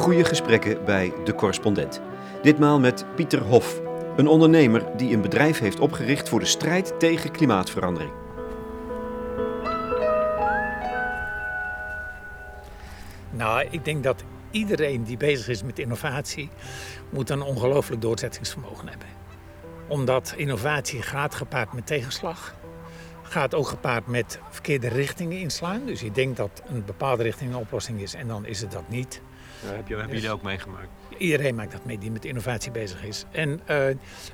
Goede gesprekken bij de Correspondent. Ditmaal met Pieter Hof, een ondernemer die een bedrijf heeft opgericht voor de strijd tegen klimaatverandering. Nou, ik denk dat iedereen die bezig is met innovatie moet een ongelooflijk doorzettingsvermogen hebben. Omdat innovatie gaat gepaard met tegenslag. Gaat ook gepaard met verkeerde richtingen inslaan. Dus je denkt dat een bepaalde richting een oplossing is en dan is het dat niet. Ja, hebben jullie dat ook meegemaakt? Iedereen maakt dat mee die met innovatie bezig is. En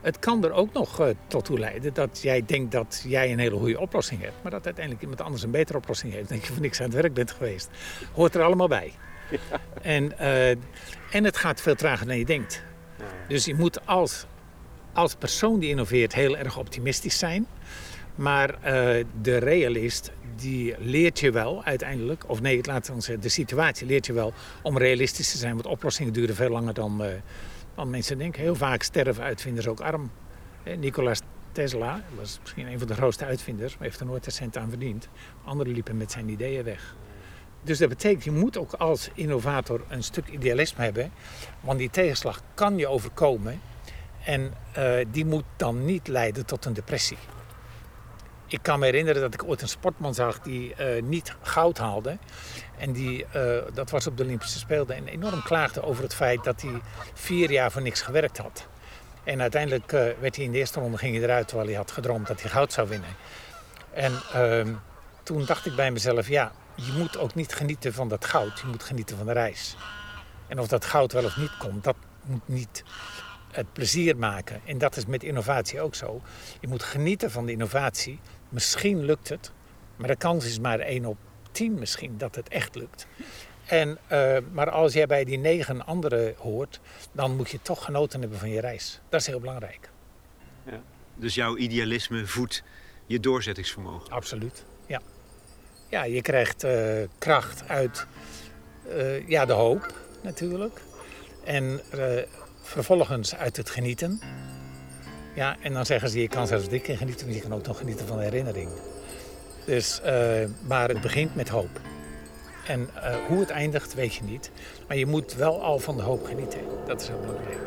het kan er ook nog tot toe leiden dat jij denkt dat jij een hele goede oplossing hebt. Maar dat uiteindelijk iemand anders een betere oplossing heeft. Dan denk je van niks aan het werk bent geweest. Hoort er allemaal bij. Ja. En het gaat veel trager dan je denkt. Ja. Dus je moet als persoon die innoveert heel erg optimistisch zijn. Maar de realist die leert je wel uiteindelijk, of nee, laten we zeggen, de situatie leert je wel om realistisch te zijn. Want oplossingen duren veel langer dan mensen denken. Heel vaak sterven uitvinders ook arm. Nikola Tesla was misschien een van de grootste uitvinders, maar heeft er nooit een cent aan verdiend. Anderen liepen met zijn ideeën weg. Dus dat betekent, je moet ook als innovator een stuk idealisme hebben. Want die tegenslag kan je overkomen en die moet dan niet leiden tot een depressie. Ik kan me herinneren dat ik ooit een sportman zag die niet goud haalde. En die, dat was op de Olympische Spelen, en enorm klaagde over het feit dat hij 4 jaar voor niks gewerkt had. En uiteindelijk werd hij in de eerste ronde ging hij eruit terwijl hij had gedroomd dat hij goud zou winnen. En toen dacht ik bij mezelf, ja, je moet ook niet genieten van dat goud. Je moet genieten van de reis. En of dat goud wel of niet komt, dat moet niet het plezier maken. En dat is met innovatie ook zo. Je moet genieten van de innovatie. Misschien lukt het, maar de kans is maar 1 op 10 misschien dat het echt lukt. En, maar als jij bij die 9 anderen hoort, dan moet je toch genoten hebben van je reis. Dat is heel belangrijk. Ja. Dus jouw idealisme voedt je doorzettingsvermogen? Absoluut, ja. Ja, je krijgt kracht uit de hoop natuurlijk. En vervolgens uit het genieten. Ja, en dan zeggen ze, je kan zelfs dit keer genieten, maar je kan ook nog genieten van de herinnering. Dus, maar het begint met hoop. En hoe het eindigt, weet je niet. Maar je moet wel al van de hoop genieten. Dat is heel belangrijk.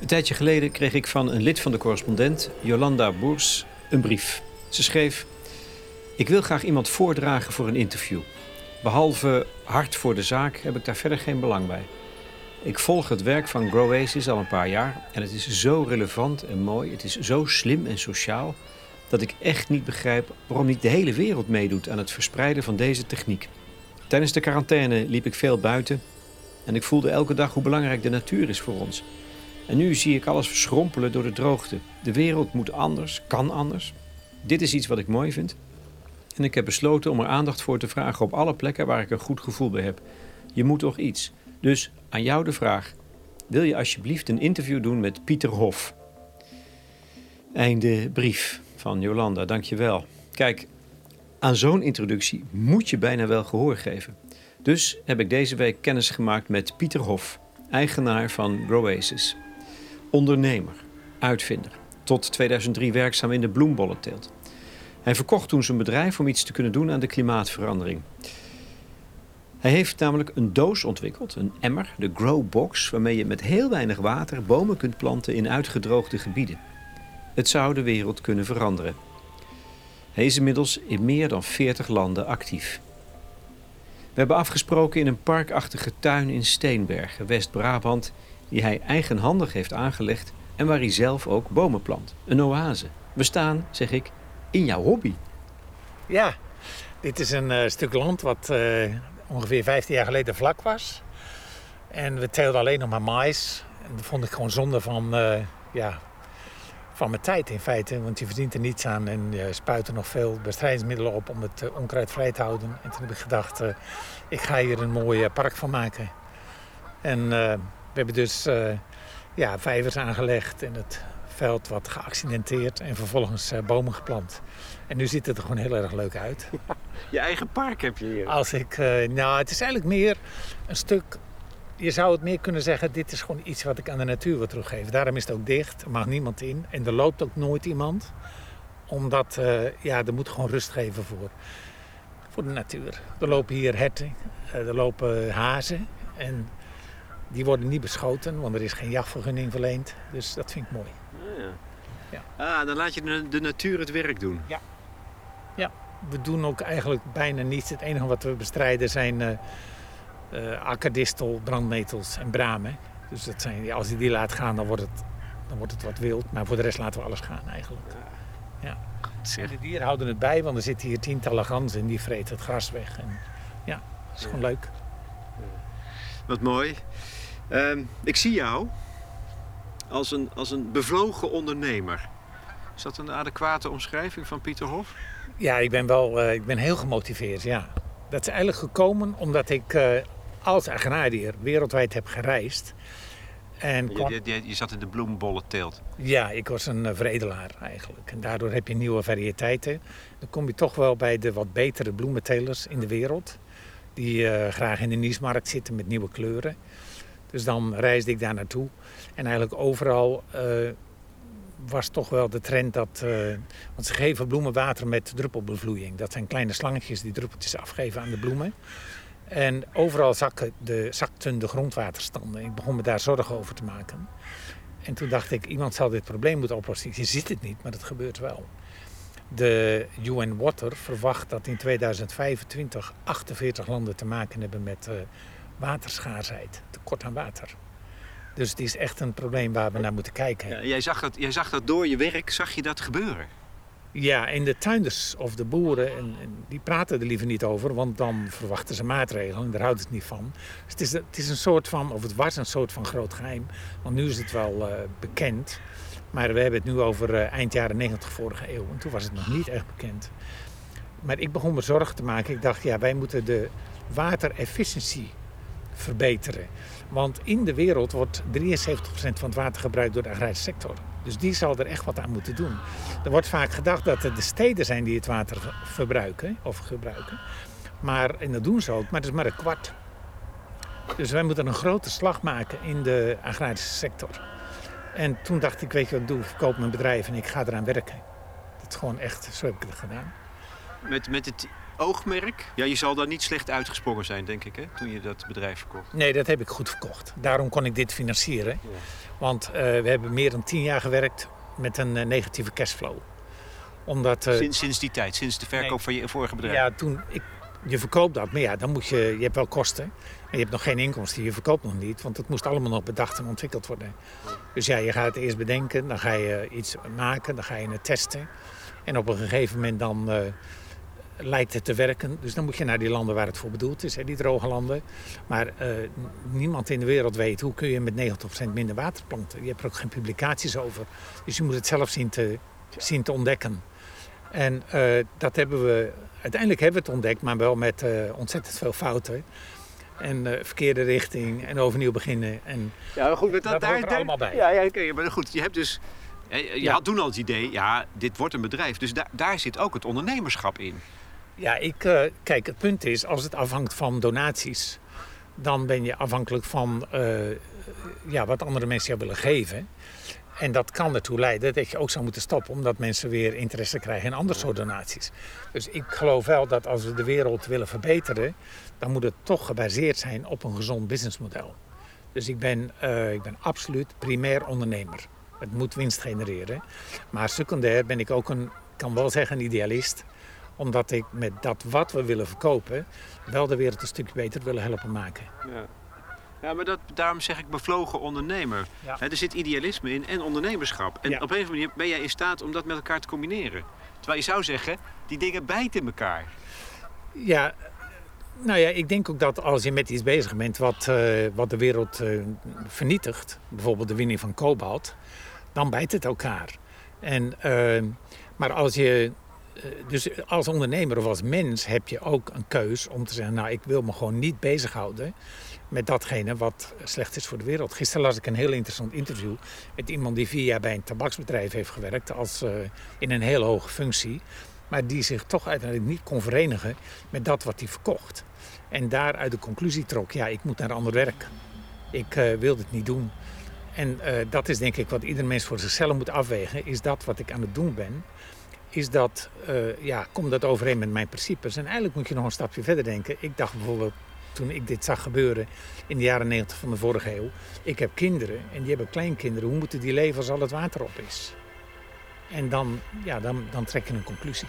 Een tijdje geleden kreeg ik van een lid van de Correspondent, Jolanda Boers, een brief. Ze schreef: ik wil graag iemand voordragen voor een interview. Behalve hart voor de zaak heb ik daar verder geen belang bij. Ik volg het werk van Grow Aces al een paar jaar en het is zo relevant en mooi, het is zo slim en sociaal, dat ik echt niet begrijp waarom niet de hele wereld meedoet aan het verspreiden van deze techniek. Tijdens de quarantaine liep ik veel buiten en ik voelde elke dag hoe belangrijk de natuur is voor ons. En nu zie ik alles verschrompelen door de droogte. De wereld moet anders, kan anders. Dit is iets wat ik mooi vind. En ik heb besloten om er aandacht voor te vragen op alle plekken waar ik een goed gevoel bij heb. Je moet toch iets. Dus aan jou de vraag. Wil je alsjeblieft een interview doen met Pieter Hof? Einde brief van Jolanda, dankjewel. Kijk, aan zo'n introductie moet je bijna wel gehoor geven. Dus heb ik deze week kennis gemaakt met Pieter Hof, eigenaar van Grow Aces. Ondernemer, uitvinder, tot 2003 werkzaam in de bloembollenteelt. Hij verkocht toen zijn bedrijf om iets te kunnen doen aan de klimaatverandering. Hij heeft namelijk een doos ontwikkeld, een emmer, de Growboxx, waarmee je met heel weinig water bomen kunt planten in uitgedroogde gebieden. Het zou de wereld kunnen veranderen. Hij is inmiddels in meer dan 40 landen actief. We hebben afgesproken in een parkachtige tuin in Steenbergen, West-Brabant, die hij eigenhandig heeft aangelegd en waar hij zelf ook bomen plant. Een oase. We staan, zeg ik, in jouw hobby. Ja, dit is een stuk land wat ongeveer 15 jaar geleden vlak was. En we teelden alleen nog maar maïs. En dat vond ik gewoon zonde van mijn tijd in feite. Want je verdient er niets aan en je spuit er nog veel bestrijdingsmiddelen op om het onkruid vrij te houden. En toen heb ik gedacht, ik ga hier een mooi park van maken. En we hebben dus vijvers aangelegd en het veld wat geaccidenteerd en vervolgens bomen geplant. En nu ziet het er gewoon heel erg leuk uit. Ja, je eigen park heb je hier. Het is eigenlijk meer een stuk Je zou het meer kunnen zeggen, dit is gewoon iets wat ik aan de natuur wil teruggeven. Daarom is het ook dicht, er mag niemand in en er loopt ook nooit iemand. Omdat, er moet gewoon rust geven voor de natuur. Er lopen hier herten, er lopen hazen en die worden niet beschoten, want er is geen jachtvergunning verleend. Dus dat vind ik mooi. Ja. Ja. Ah, dan laat je de natuur het werk doen. Ja. Ja, we doen ook eigenlijk bijna niets. Het enige wat we bestrijden zijn akkerdistel, brandnetels en bramen. Dus dat zijn, als je die laat gaan, dan wordt het wat wild. Maar voor de rest laten we alles gaan eigenlijk. Ja. En de dieren houden het bij, want er zitten hier tientallen ganzen en die vreten het gras weg. En, ja, dat is gewoon leuk. Wat mooi. Ik zie jou als een bevlogen ondernemer. Is dat een adequate omschrijving van Pieter Hof? Ja, ik ben heel gemotiveerd, ja. Dat is eigenlijk gekomen omdat ik als agrariër wereldwijd heb gereisd. En je zat in de bloembollenteelt. Ja, ik was een veredelaar eigenlijk. En daardoor heb je nieuwe variëteiten. Dan kom je toch wel bij de wat betere bloementelers in de wereld. Die graag in de nichemarkt zitten met nieuwe kleuren. Dus dan reisde ik daar naartoe. En eigenlijk overal was toch wel de trend dat... want ze geven bloemen water met druppelbevloeiing. Dat zijn kleine slangetjes die druppeltjes afgeven aan de bloemen. En overal zakten de grondwaterstanden. Ik begon me daar zorgen over te maken. En toen dacht ik, iemand zal dit probleem moeten oplossen. Je ziet het niet, maar dat gebeurt wel. De UN Water verwacht dat in 2025 48 landen te maken hebben met waterschaarsheid. Tekort aan water. Dus het is echt een probleem waar we naar moeten kijken. Ja, jij zag dat door je werk, zag je dat gebeuren? Ja, en de tuinders of de boeren, en die praten er liever niet over, want dan verwachten ze maatregelen en daar houdt het niet van. Dus het is een soort van, of het was een soort van groot geheim, want nu is het wel bekend. Maar we hebben het nu over eind jaren 90 vorige eeuw en toen was het nog niet echt bekend. Maar ik begon me zorgen te maken. Ik dacht, ja, wij moeten de waterefficiëntie verbeteren. Want in de wereld wordt 73% van het water gebruikt door de agrarische sector. Dus die zal er echt wat aan moeten doen. Er wordt vaak gedacht dat het de steden zijn die het water gebruiken. Maar, en dat doen ze ook, maar het is maar een kwart. Dus wij moeten een grote slag maken in de agrarische sector. En toen dacht ik, weet je wat ik doe? Ik verkoop mijn bedrijf en ik ga eraan werken. Dat is gewoon echt, zo heb ik het gedaan. Met het oogmerk? Ja, je zal daar niet slecht uitgesprongen zijn, denk ik, hè? Toen je dat bedrijf verkocht. Nee, dat heb ik goed verkocht. Daarom kon ik dit financieren. Ja. Want we hebben meer dan 10 jaar gewerkt met een negatieve cashflow. Omdat, sinds die tijd? Sinds de verkoop van je vorige bedrijf? Ja, je verkoopt dat, maar ja, dan moet je hebt wel kosten. En je hebt nog geen inkomsten, je verkoopt nog niet. Want het moest allemaal nog bedacht en ontwikkeld worden. Dus ja, je gaat het eerst bedenken, dan ga je iets maken, dan ga je het testen. En op een gegeven moment dan lijkt het te werken. Dus dan moet je naar die landen waar het voor bedoeld is, hè, die droge landen. Maar niemand in de wereld weet, hoe kun je met 90% minder water planten? Je hebt er ook geen publicaties over. Dus je moet het zelf zien te ontdekken. En dat hebben we... Uiteindelijk hebben we het ontdekt, maar wel met ontzettend veel fouten. En verkeerde richting en overnieuw beginnen. En ja, maar goed, dat hoort er allemaal bij. Ja, okay, maar goed, je hebt dus... Je had toen al het idee, ja, dit wordt een bedrijf. Dus daar zit ook het ondernemerschap in. Ja, kijk, het punt is, als het afhangt van donaties... dan ben je afhankelijk van wat andere mensen jou willen geven. En dat kan ertoe leiden dat je ook zou moeten stoppen... omdat mensen weer interesse krijgen in andere soort donaties. Dus ik geloof wel dat als we de wereld willen verbeteren... dan moet het toch gebaseerd zijn op een gezond businessmodel. Dus ik ben absoluut primair ondernemer. Het moet winst genereren. Maar secundair ben ik ook een idealist. Omdat ik met dat wat we willen verkopen... wel de wereld een stukje beter willen helpen maken. Ja. Ja, maar daarom zeg ik bevlogen ondernemer. Ja. He, er zit idealisme in en ondernemerschap. En op een of andere manier ben jij in staat om dat met elkaar te combineren. Terwijl je zou zeggen, die dingen bijten elkaar. Ja, nou ja, ik denk ook dat als je met iets bezig bent wat de wereld vernietigt... bijvoorbeeld de winning van kobalt, dan bijt het elkaar. En, maar als je... Dus als ondernemer of als mens heb je ook een keus om te zeggen... nou, ik wil me gewoon niet bezighouden met datgene wat slecht is voor de wereld. Gisteren las ik een heel interessant interview met iemand die 4 jaar bij een tabaksbedrijf heeft gewerkt... in een heel hoge functie, maar die zich toch uiteindelijk niet kon verenigen met dat wat hij verkocht. En daaruit de conclusie trok, ja, ik moet naar ander werk. Ik wil dit niet doen. En dat is denk ik wat ieder mens voor zichzelf moet afwegen. Is dat wat ik aan het doen ben? Komt dat overeen met mijn principes? En eigenlijk moet je nog een stapje verder denken. Ik dacht bijvoorbeeld, toen ik dit zag gebeuren in de jaren 90 van de vorige eeuw. Ik heb kinderen en die hebben kleinkinderen. Hoe moeten die leven als al het water op is? En dan trek je een conclusie.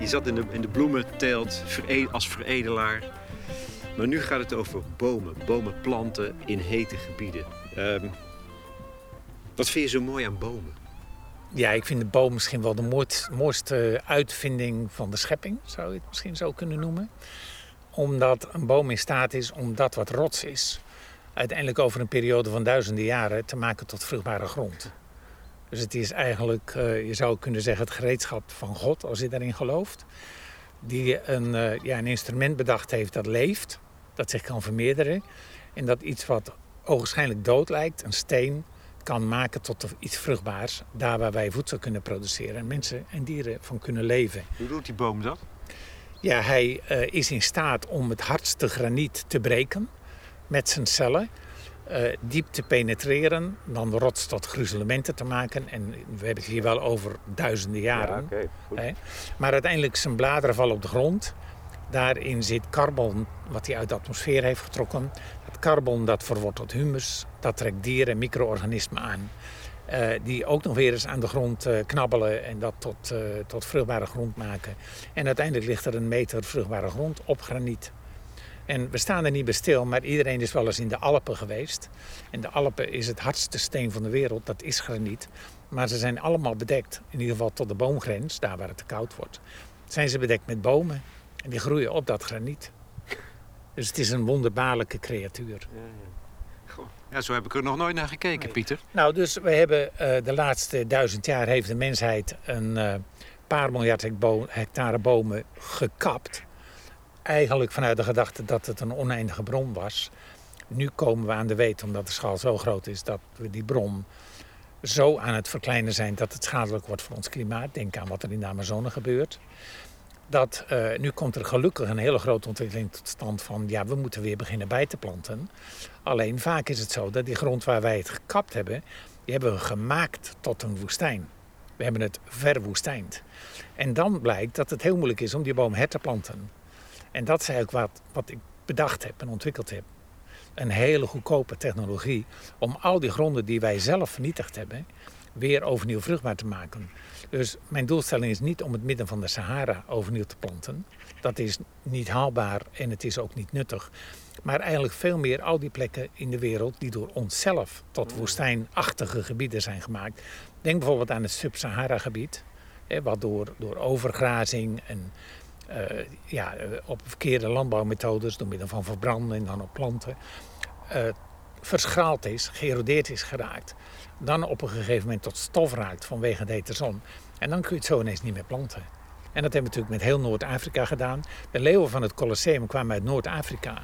Je zat in de bloementeelt als veredelaar. Maar nu gaat het over bomen planten in hete gebieden. Wat vind je zo mooi aan bomen? Ja, ik vind de boom misschien wel de mooiste uitvinding van de schepping, zou je het misschien zo kunnen noemen. Omdat een boom in staat is om dat wat rots is, uiteindelijk over een periode van duizenden jaren te maken tot vruchtbare grond. Dus het is eigenlijk, je zou kunnen zeggen, het gereedschap van God, als je daarin gelooft. Die een instrument bedacht heeft dat leeft, dat zich kan vermeerderen. En dat iets wat ogenschijnlijk dood lijkt, een steen, kan maken tot iets vruchtbaars. Daar waar wij voedsel kunnen produceren en mensen en dieren van kunnen leven. Hoe doet die boom dat? Ja, hij is in staat om het hardste graniet te breken met zijn cellen. Diep te penetreren, dan rots tot gruzelementen te maken. En we hebben het hier wel over duizenden jaren. Ja, okay, maar uiteindelijk zijn bladeren vallen op de grond. Daarin zit carbon, wat hij uit de atmosfeer heeft getrokken. Dat carbon dat verwoordt tot humus. Dat trekt dieren en micro-organismen aan. Die ook nog weer eens aan de grond knabbelen en dat tot vruchtbare grond maken. En uiteindelijk ligt er een meter vruchtbare grond op graniet. En we staan er niet bij stil, maar iedereen is wel eens in de Alpen geweest. En de Alpen is het hardste steen van de wereld, dat is graniet. Maar ze zijn allemaal bedekt, in ieder geval tot de boomgrens, daar waar het te koud wordt. Zijn ze bedekt met bomen en die groeien op dat graniet. Dus het is een wonderbaarlijke creatuur. Ja, zo heb ik er nog nooit naar gekeken, nee. Pieter. Nou, dus we hebben de laatste 1000 jaar heeft de mensheid een paar miljard hectare bomen gekapt. Eigenlijk vanuit de gedachte dat het een oneindige bron was. Nu komen we aan de weet, omdat de schaal zo groot is, dat we die bron zo aan het verkleinen zijn dat het schadelijk wordt voor ons klimaat. Denk aan wat er in de Amazone gebeurt. Nu komt er gelukkig een hele grote ontwikkeling tot stand van, ja, we moeten weer beginnen bij te planten. Alleen vaak is het zo dat die grond waar wij het gekapt hebben, die hebben we gemaakt tot een woestijn. We hebben het verwoestijnd. En dan blijkt dat het heel moeilijk is om die boom her te planten. En dat is eigenlijk wat ik bedacht heb en ontwikkeld heb. Een hele goedkope technologie om al die gronden die wij zelf vernietigd hebben, weer overnieuw vruchtbaar te maken. Dus mijn doelstelling is niet om het midden van de Sahara overnieuw te planten. Dat is niet haalbaar en het is ook niet nuttig. Maar eigenlijk veel meer al die plekken in de wereld die door onszelf tot woestijnachtige gebieden zijn gemaakt. Denk bijvoorbeeld aan het Sub-Sahara gebied, wat door overgrazing en op verkeerde landbouwmethodes, door middel van verbranden en dan op planten, verschraald is, geërodeerd is geraakt. Dan op een gegeven moment tot stof raakt vanwege de hete zon. En dan kun je het zo ineens niet meer planten. En dat hebben we natuurlijk met heel Noord-Afrika gedaan. De leeuwen van het Colosseum kwamen uit Noord-Afrika.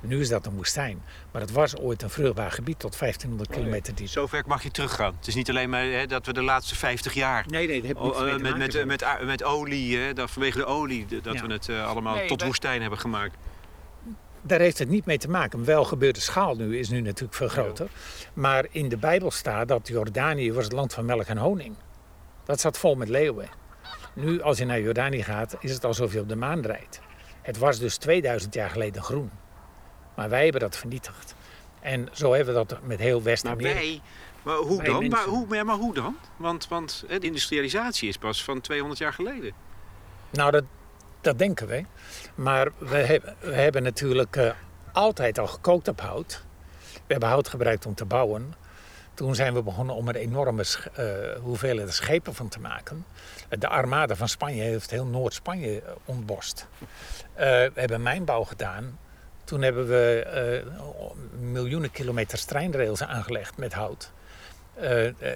Nu is dat een woestijn. Maar het was ooit een vruchtbaar gebied tot 1500 kilometer diep. Zover mag je teruggaan. Het is niet alleen maar dat we de laatste 50 jaar... Nee, dat heeft niets mee te maken. Met olie, vanwege de olie, we het allemaal tot woestijn hebben gemaakt. Daar heeft het niet mee te maken. Wel gebeurt de schaal nu, is nu natuurlijk veel groter. Maar in de Bijbel staat dat Jordanië was het land van melk en honing. Dat zat vol met leeuwen. Nu, als je naar Jordanië gaat, is het alsof je op de maan rijdt. Het was dus 2000 jaar geleden groen. Maar wij hebben dat vernietigd. En zo hebben we dat met heel West-Amerika. Maar hoe dan? Want de industrialisatie is pas van 200 jaar geleden. Nou, dat denken we. Maar we hebben natuurlijk altijd al gekookt op hout. We hebben hout gebruikt om te bouwen. Toen zijn we begonnen om er enorme hoeveelheden schepen van te maken. De armada van Spanje heeft heel Noord-Spanje ontbost. We hebben mijnbouw gedaan. Toen hebben we miljoenen kilometers treinrails aangelegd met hout.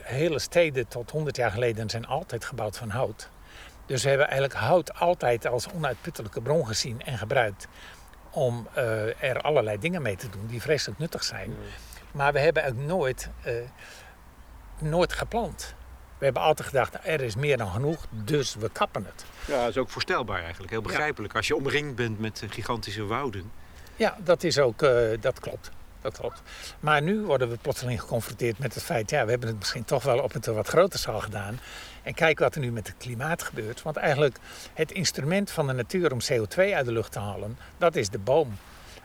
Hele steden tot 100 jaar geleden zijn altijd gebouwd van hout. Dus we hebben eigenlijk hout altijd als onuitputtelijke bron gezien en gebruikt om er allerlei dingen mee te doen die vreselijk nuttig zijn. Maar we hebben eigenlijk nooit geplant. We hebben altijd gedacht, er is meer dan genoeg, dus we kappen het. Ja, dat is ook voorstelbaar eigenlijk, heel begrijpelijk. Ja. Als je omringd bent met gigantische wouden. Ja, dat is ook, dat klopt. Maar nu worden we plotseling geconfronteerd met het feit... ja, we hebben het misschien toch wel op een wat groter schaal gedaan. En kijk wat er nu met het klimaat gebeurt. Want eigenlijk het instrument van de natuur om CO2 uit de lucht te halen... dat is de boom.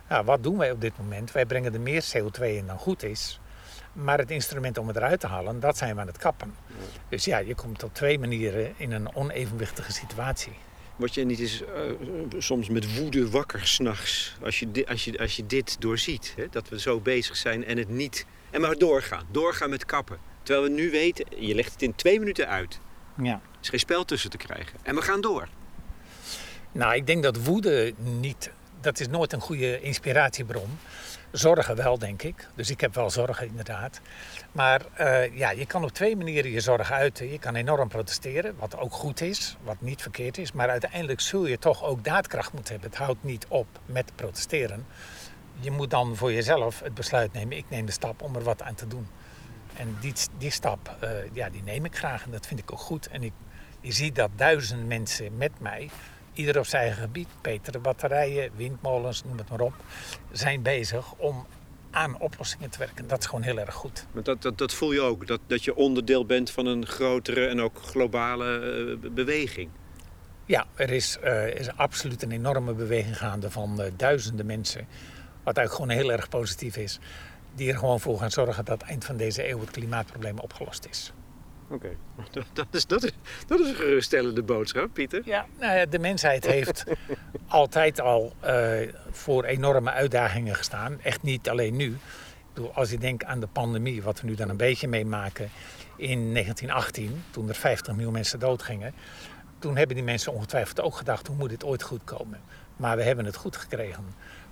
Nou, wat doen wij op dit moment? Wij brengen er meer CO2 in dan goed is... Maar het instrument om het eruit te halen, dat zijn we aan het kappen. Dus ja, je komt op twee manieren in een onevenwichtige situatie. Word je niet eens soms met woede wakker 's nachts als je dit doorziet? Hè? Dat we zo bezig zijn en het niet... En maar doorgaan met kappen. Terwijl we nu weten, je legt het in 2 minuten uit. Ja. Er is geen spel tussen te krijgen. En we gaan door. Nou, ik denk dat woede niet... Dat is nooit een goede inspiratiebron. Zorgen wel, denk ik. Dus ik heb wel zorgen, inderdaad. Maar ja, je kan op 2 manieren je zorgen uiten. Je kan enorm protesteren, wat ook goed is, wat niet verkeerd is. Maar uiteindelijk zul je toch ook daadkracht moeten hebben. Het houdt niet op met protesteren. Je moet dan voor jezelf het besluit nemen. Ik neem de stap om er wat aan te doen. En die stap, ja, die neem ik graag. En dat vind ik ook goed. En je ziet dat 1000 mensen met mij... Ieder op zijn eigen gebied, betere batterijen, windmolens, noem het maar op... zijn bezig om aan oplossingen te werken. Dat is gewoon heel erg goed. Maar dat voel je ook, dat je onderdeel bent van een grotere en ook globale beweging? Ja, er is absoluut een enorme beweging gaande van duizenden mensen... wat eigenlijk gewoon heel erg positief is... die er gewoon voor gaan zorgen dat eind van deze eeuw het klimaatprobleem opgelost is. Oké, okay. Dat is een geruststellende boodschap, Pieter. Ja, nou ja, de mensheid heeft altijd al voor enorme uitdagingen gestaan. Echt niet alleen nu. Ik bedoel, als je denkt aan de pandemie, wat we nu dan een beetje meemaken... in 1918, toen er 50 miljoen mensen doodgingen... toen hebben die mensen ongetwijfeld ook gedacht... hoe moet dit ooit goed komen? Maar we hebben het goed gekregen.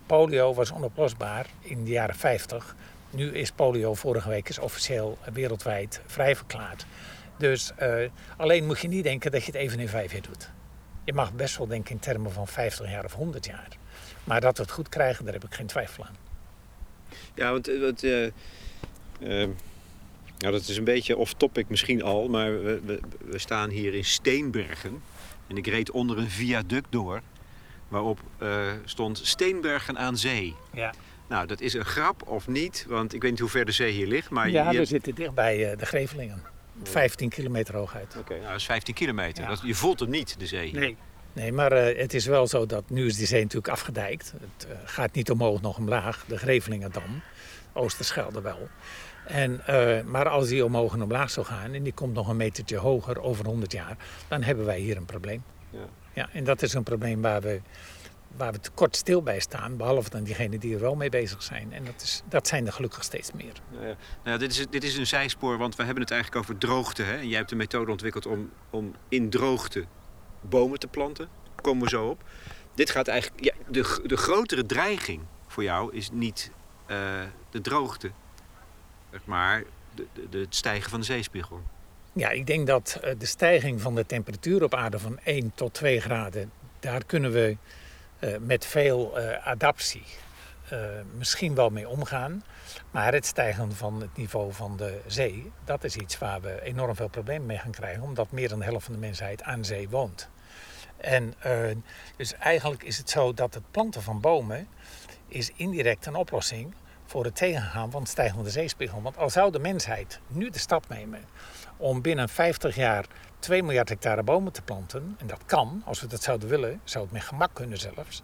Polio was onoplosbaar in de jaren 50... Nu is polio vorige week is officieel wereldwijd vrijverklaard. Dus alleen moet je niet denken dat je het even in 5 jaar doet. Je mag best wel denken in termen van 50 jaar of 100 jaar. Maar dat we het goed krijgen, daar heb ik geen twijfel aan. Ja, want nou, dat is een beetje off-topic misschien al. Maar we staan hier in Steenbergen. En ik reed onder een viaduct door. Waarop stond Steenbergen aan zee. Ja. Nou, dat is een grap of niet, want ik weet niet hoe ver de zee hier ligt. Maar ja, we zitten dichtbij de Grevelingen. 15 kilometer hoogheid. Oké, nou, dat is 15 kilometer. Ja. Je voelt hem niet, de zee hier. Nee, maar het is wel zo dat nu is die zee natuurlijk afgedijkt. Het gaat niet omhoog, nog omlaag. De Grevelingendam, Oosterschelde wel. En, maar als die omhoog en omlaag zou gaan en die komt nog een metertje hoger over 100 jaar... dan hebben wij hier een probleem. Ja, en dat is een probleem waar we te kort stil bij staan... behalve dan diegenen die er wel mee bezig zijn. En dat zijn er gelukkig steeds meer. Ja. Nou, dit is een zijspoor, want we hebben het eigenlijk over droogte. Hè? En jij hebt een methode ontwikkeld om in droogte bomen te planten. Daar komen we zo op. Dit gaat eigenlijk... Ja, de grotere dreiging voor jou is niet de droogte... maar het stijgen van de zeespiegel. Ja, ik denk dat de stijging van de temperatuur op aarde... van 1 tot 2 graden, daar kunnen we... met veel adaptie misschien wel mee omgaan. Maar het stijgen van het niveau van de zee... dat is iets waar we enorm veel problemen mee gaan krijgen... omdat meer dan de helft van de mensheid aan zee woont. En dus eigenlijk is het zo dat het planten van bomen... is indirect een oplossing voor het tegengaan van het stijgen van de zeespiegel. Want al zou de mensheid nu de stap nemen... om binnen 50 jaar 2 miljard hectare bomen te planten... en dat kan, als we dat zouden willen, zou het met gemak kunnen zelfs...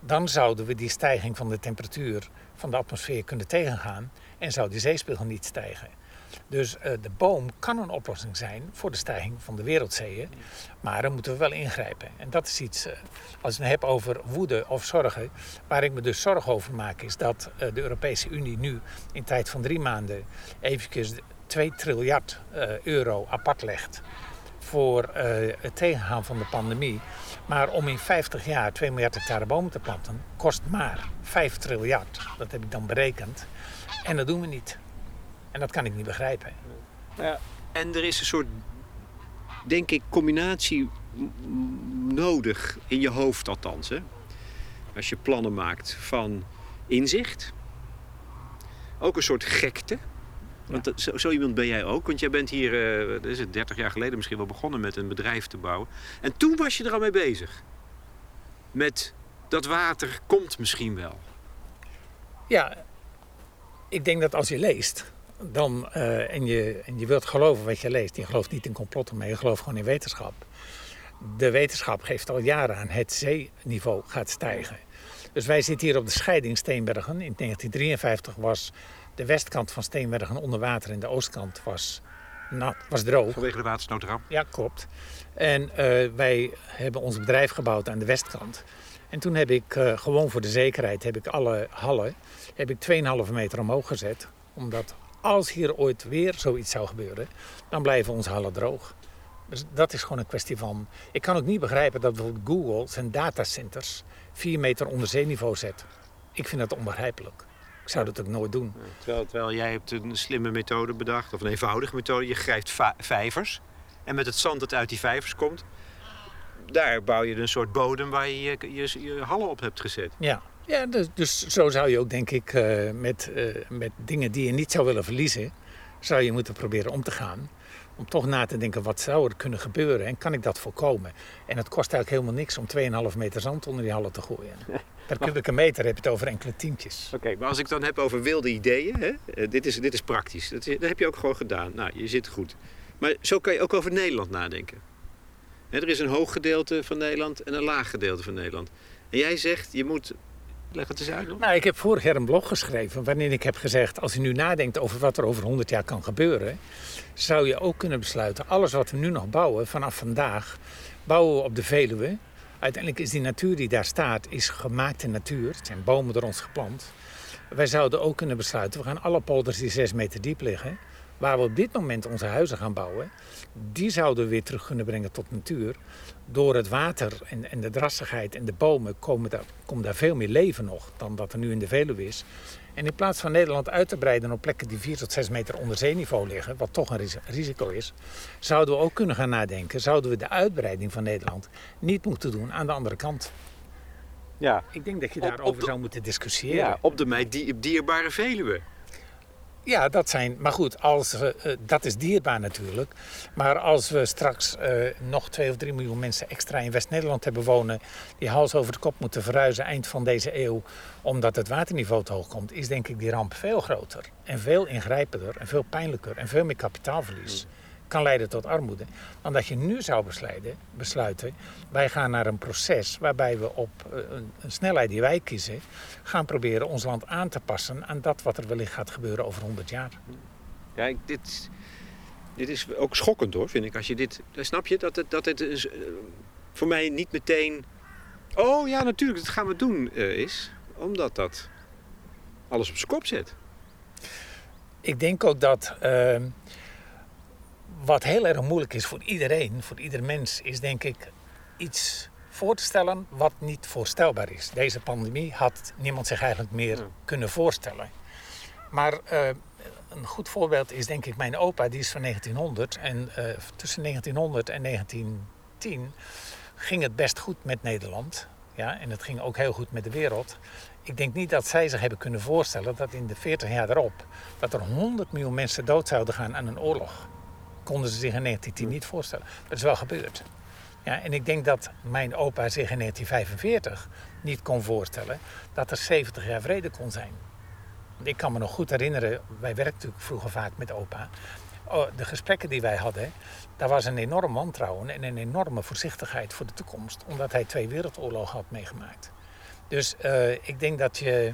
dan zouden we die stijging van de temperatuur van de atmosfeer kunnen tegengaan... en zou die zeespiegel niet stijgen. Dus de boom kan een oplossing zijn voor de stijging van de wereldzeeën... maar dan moeten we wel ingrijpen. En dat is iets, als je het hebt over woede of zorgen... waar ik me dus zorgen over maak, is dat de Europese Unie nu... in tijd van 3 maanden eventjes... €2 triljard apart legt voor het tegengaan van de pandemie. Maar om in 50 jaar 2 miljard hectare bomen te planten, kost maar 5 triljard. Dat heb ik dan berekend. En dat doen we niet. En dat kan ik niet begrijpen. Ja. En er is een soort, denk ik, combinatie nodig, in je hoofd althans, hè? Als je plannen maakt van inzicht, ook een soort gekte. Want zo iemand ben jij ook. Want jij bent hier, dat is het 30 jaar geleden misschien wel begonnen met een bedrijf te bouwen. En toen was je er al mee bezig. Met dat water komt misschien wel. Ja, ik denk dat als je leest, dan, en je wilt geloven wat je leest. Je gelooft niet in complotten, maar je gelooft gewoon in wetenschap. De wetenschap geeft al jaren aan, het zeeniveau gaat stijgen. Dus wij zitten hier op de scheiding Steenbergen. In 1953 was de westkant van Steenbergen onder water en de oostkant was droog. Vanwege de watersnoodramp? Ja, klopt. En wij hebben ons bedrijf gebouwd aan de westkant. En toen heb ik gewoon voor de zekerheid alle hallen 2,5 meter omhoog gezet. Omdat als hier ooit weer zoiets zou gebeuren, dan blijven onze hallen droog. Dus dat is gewoon een kwestie van... Ik kan ook niet begrijpen dat bijvoorbeeld Google zijn datacenters 4 meter onder zeeniveau zet. Ik vind dat onbegrijpelijk. Ik zou dat ook nooit doen. Ja, terwijl jij hebt een slimme methode bedacht, of een eenvoudige methode. Je grijpt vijvers en met het zand dat uit die vijvers komt, daar bouw je een soort bodem waar je hallen op hebt gezet. Ja, ja, dus zo zou je ook, denk ik, met dingen die je niet zou willen verliezen, zou je moeten proberen om te gaan. Om toch na te denken, wat zou er kunnen gebeuren en kan ik dat voorkomen? En het kost eigenlijk helemaal niks om 2,5 meter zand onder die hallen te gooien. Per kubieke meter heb je het over enkele tientjes. Oké, maar als ik dan heb over wilde ideeën, hè? Dit is praktisch. Dat heb je ook gewoon gedaan. Nou, je zit goed. Maar zo kan je ook over Nederland nadenken. Hè, er is een hoog gedeelte van Nederland en een laag gedeelte van Nederland. En jij zegt, je moet... Leg het eens uit. Hoor. Nou, ik heb vorig jaar een blog geschreven waarin ik heb gezegd, als je nu nadenkt over wat er over 100 jaar kan gebeuren, zou je ook kunnen besluiten, alles wat we nu nog bouwen, vanaf vandaag, bouwen we op de Veluwe. Uiteindelijk is die natuur die daar staat, is gemaakte natuur. Het zijn bomen door ons geplant. Wij zouden ook kunnen besluiten, we gaan alle polders die 6 meter diep liggen, waar we op dit moment onze huizen gaan bouwen, die zouden we weer terug kunnen brengen tot natuur. Door het water en de drassigheid en de bomen komt daar veel meer leven nog dan dat er nu in de Veluwe is. En in plaats van Nederland uit te breiden op plekken die 4 tot 6 meter onder zeeniveau liggen, wat toch een risico is, zouden we ook kunnen gaan nadenken, zouden we de uitbreiding van Nederland niet moeten doen aan de andere kant. Ja. Ik denk dat je daarover zou moeten discussiëren. Ja, op de mij dierbare Veluwe. Ja, dat zijn... Maar goed, dat is dierbaar natuurlijk. Maar als we straks nog 2 of 3 miljoen mensen extra in West-Nederland hebben wonen, die hals over de kop moeten verhuizen eind van deze eeuw, omdat het waterniveau te hoog komt, is denk ik die ramp veel groter. En veel ingrijpender. En veel pijnlijker. En veel meer kapitaalverlies. Kan leiden tot armoede. Dan dat je nu zou besluiten, wij gaan naar een proces waarbij we op een snelheid die wij kiezen, gaan proberen ons land aan te passen aan dat wat er wellicht gaat gebeuren over 100 jaar. Ja, dit is ook schokkend hoor, vind ik. Als je dit, snap je dat het is, voor mij niet meteen, oh ja natuurlijk, dat gaan we doen is. Omdat dat alles op zijn kop zet. Ik denk ook dat... Wat heel erg moeilijk is voor iedereen, voor ieder mens, is denk ik iets voor te stellen wat niet voorstelbaar is. Deze pandemie had niemand zich eigenlijk meer kunnen voorstellen. Maar een goed voorbeeld is denk ik mijn opa, die is van 1900. En tussen 1900 en 1910 ging het best goed met Nederland. Ja, en het ging ook heel goed met de wereld. Ik denk niet dat zij zich hebben kunnen voorstellen dat in de 40 jaar daarop, dat er 100 miljoen mensen dood zouden gaan aan een oorlog. Konden ze zich in 1910 niet voorstellen. Dat is wel gebeurd. Ja, en ik denk dat mijn opa zich in 1945 niet kon voorstellen dat er 70 jaar vrede kon zijn. Want ik kan me nog goed herinneren, wij werkten natuurlijk vroeger vaak met opa. De gesprekken die wij hadden, daar was een enorm wantrouwen en een enorme voorzichtigheid voor de toekomst. Omdat hij 2 wereldoorlogen had meegemaakt. Dus ik denk dat je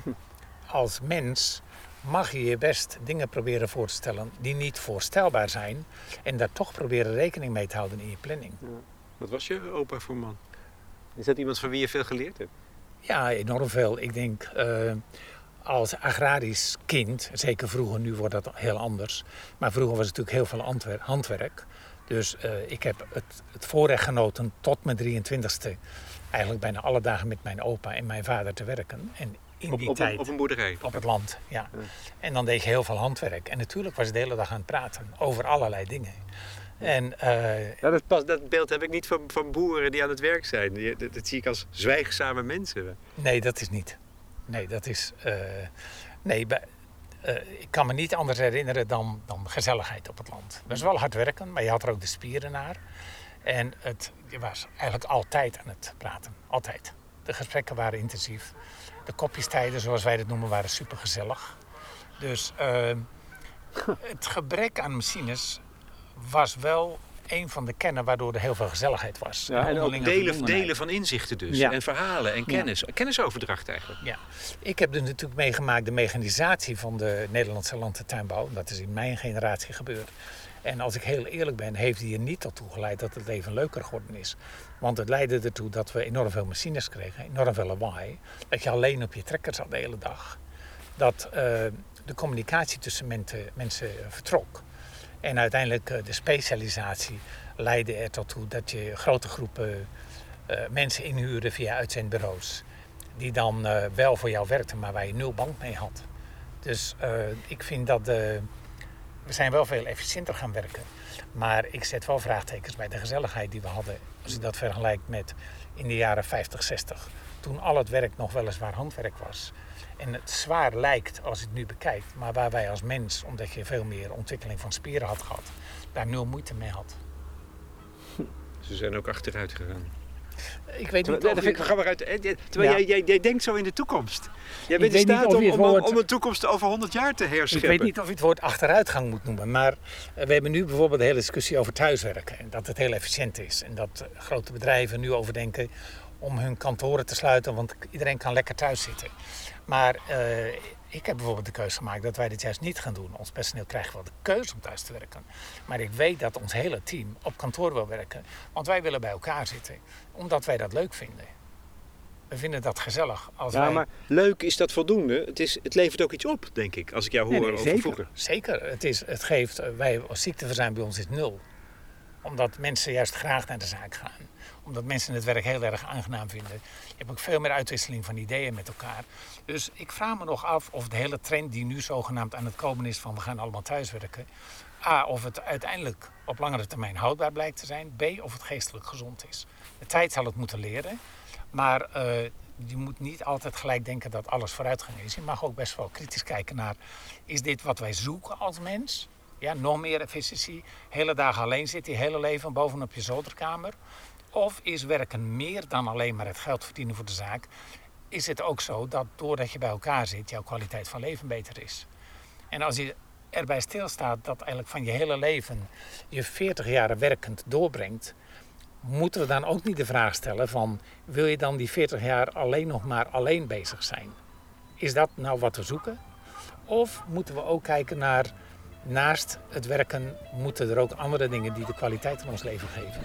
als mens mag je je best dingen proberen voor te stellen die niet voorstelbaar zijn en daar toch proberen rekening mee te houden in je planning. Ja. Wat was je opa voor man? Is dat iemand van wie je veel geleerd hebt? Ja, enorm veel. Ik denk als agrarisch kind, zeker vroeger, nu wordt dat heel anders, maar vroeger was het natuurlijk heel veel handwerk. Dus ik heb het voorrecht genoten tot mijn 23e eigenlijk bijna alle dagen met mijn opa en mijn vader te werken. En in die tijd, op een boerderij? Op het land, ja. En dan deed ik heel veel handwerk. En natuurlijk was ik de hele dag aan het praten over allerlei dingen. En, dat beeld heb ik niet van boeren die aan het werk zijn. Dat zie ik als zwijgzame mensen. Nee, dat is niet. Nee, dat is... ik kan me niet anders herinneren dan gezelligheid op het land. Dat is wel hard werken, maar je had er ook de spieren naar. En je was eigenlijk altijd aan het praten. Altijd. De gesprekken waren intensief. De kopjestijden, zoals wij dat noemen, waren supergezellig. Dus het gebrek aan machines was wel een van de kennen waardoor er heel veel gezelligheid was. Ja, en ook delen van inzichten dus. Ja. En verhalen en kennis. Ja. Kennisoverdracht eigenlijk. Ja. Ik heb er natuurlijk meegemaakt de mechanisatie van de Nederlandse land- en tuinbouw. Dat is in mijn generatie gebeurd. En als ik heel eerlijk ben, heeft die er niet tot toe geleid dat het leven leuker geworden is. Want het leidde ertoe dat we enorm veel machines kregen, enorm veel lawaai. Dat je alleen op je trekker zat de hele dag. Dat de communicatie tussen mensen vertrok. En uiteindelijk de specialisatie leidde er tot toe dat je grote groepen mensen inhuurde via uitzendbureaus. Die dan wel voor jou werkten, maar waar je nul band mee had. Dus ik vind dat we zijn wel veel efficiënter gaan werken. Maar ik zet wel vraagtekens bij de gezelligheid die we hadden. Als je dat vergelijkt met in de jaren 50, 60. Toen al het werk nog weliswaar handwerk was. En het zwaar lijkt als je het nu bekijkt. Maar waar wij als mens, omdat je veel meer ontwikkeling van spieren had gehad, daar nul moeite mee had. Ze zijn ook achteruit gegaan. Ik weet niet. Terwijl jij denkt zo in de toekomst. Jij bent in staat om een toekomst over 100 jaar te herscheppen. Ik weet niet of je het woord achteruitgang moet noemen. Maar we hebben nu bijvoorbeeld de hele discussie over thuiswerken. En dat het heel efficiënt is. En dat grote bedrijven nu overdenken om hun kantoren te sluiten. Want iedereen kan lekker thuis zitten. Maar ik heb bijvoorbeeld de keuze gemaakt dat wij dit juist niet gaan doen. Ons personeel krijgt wel de keuze om thuis te werken. Maar ik weet dat ons hele team op kantoor wil werken. Want wij willen bij elkaar zitten. Omdat wij dat leuk vinden. We vinden dat gezellig. Maar leuk is dat voldoende. Het levert ook iets op, denk ik. Als ik jou hoor over vroeger. Zeker. Als ziekteverzuim bij ons is 0. Omdat mensen juist graag naar de zaak gaan. Omdat mensen het werk heel erg aangenaam vinden. Je hebt ook veel meer uitwisseling van ideeën met elkaar. Dus ik vraag me nog af of de hele trend die nu zogenaamd aan het komen is van we gaan allemaal thuiswerken. A, of het uiteindelijk op langere termijn houdbaar blijkt te zijn. B, of het geestelijk gezond is. De tijd zal het moeten leren. Maar je moet niet altijd gelijk denken dat alles vooruitgang is. Je mag ook best wel kritisch kijken naar, is dit wat wij zoeken als mens? Ja, nog meer efficiëntie. Hele dagen alleen zitten, je hele leven bovenop je zolderkamer. Of is werken meer dan alleen maar het geld verdienen voor de zaak? Is het ook zo dat doordat je bij elkaar zit, jouw kwaliteit van leven beter is? En als je erbij stilstaat dat eigenlijk van je hele leven je 40 jaar werkend doorbrengt, moeten we dan ook niet de vraag stellen van, wil je dan die 40 jaar alleen nog maar alleen bezig zijn? Is dat nou wat we zoeken? Of moeten we ook kijken naar, naast het werken moeten er ook andere dingen die de kwaliteit van ons leven geven?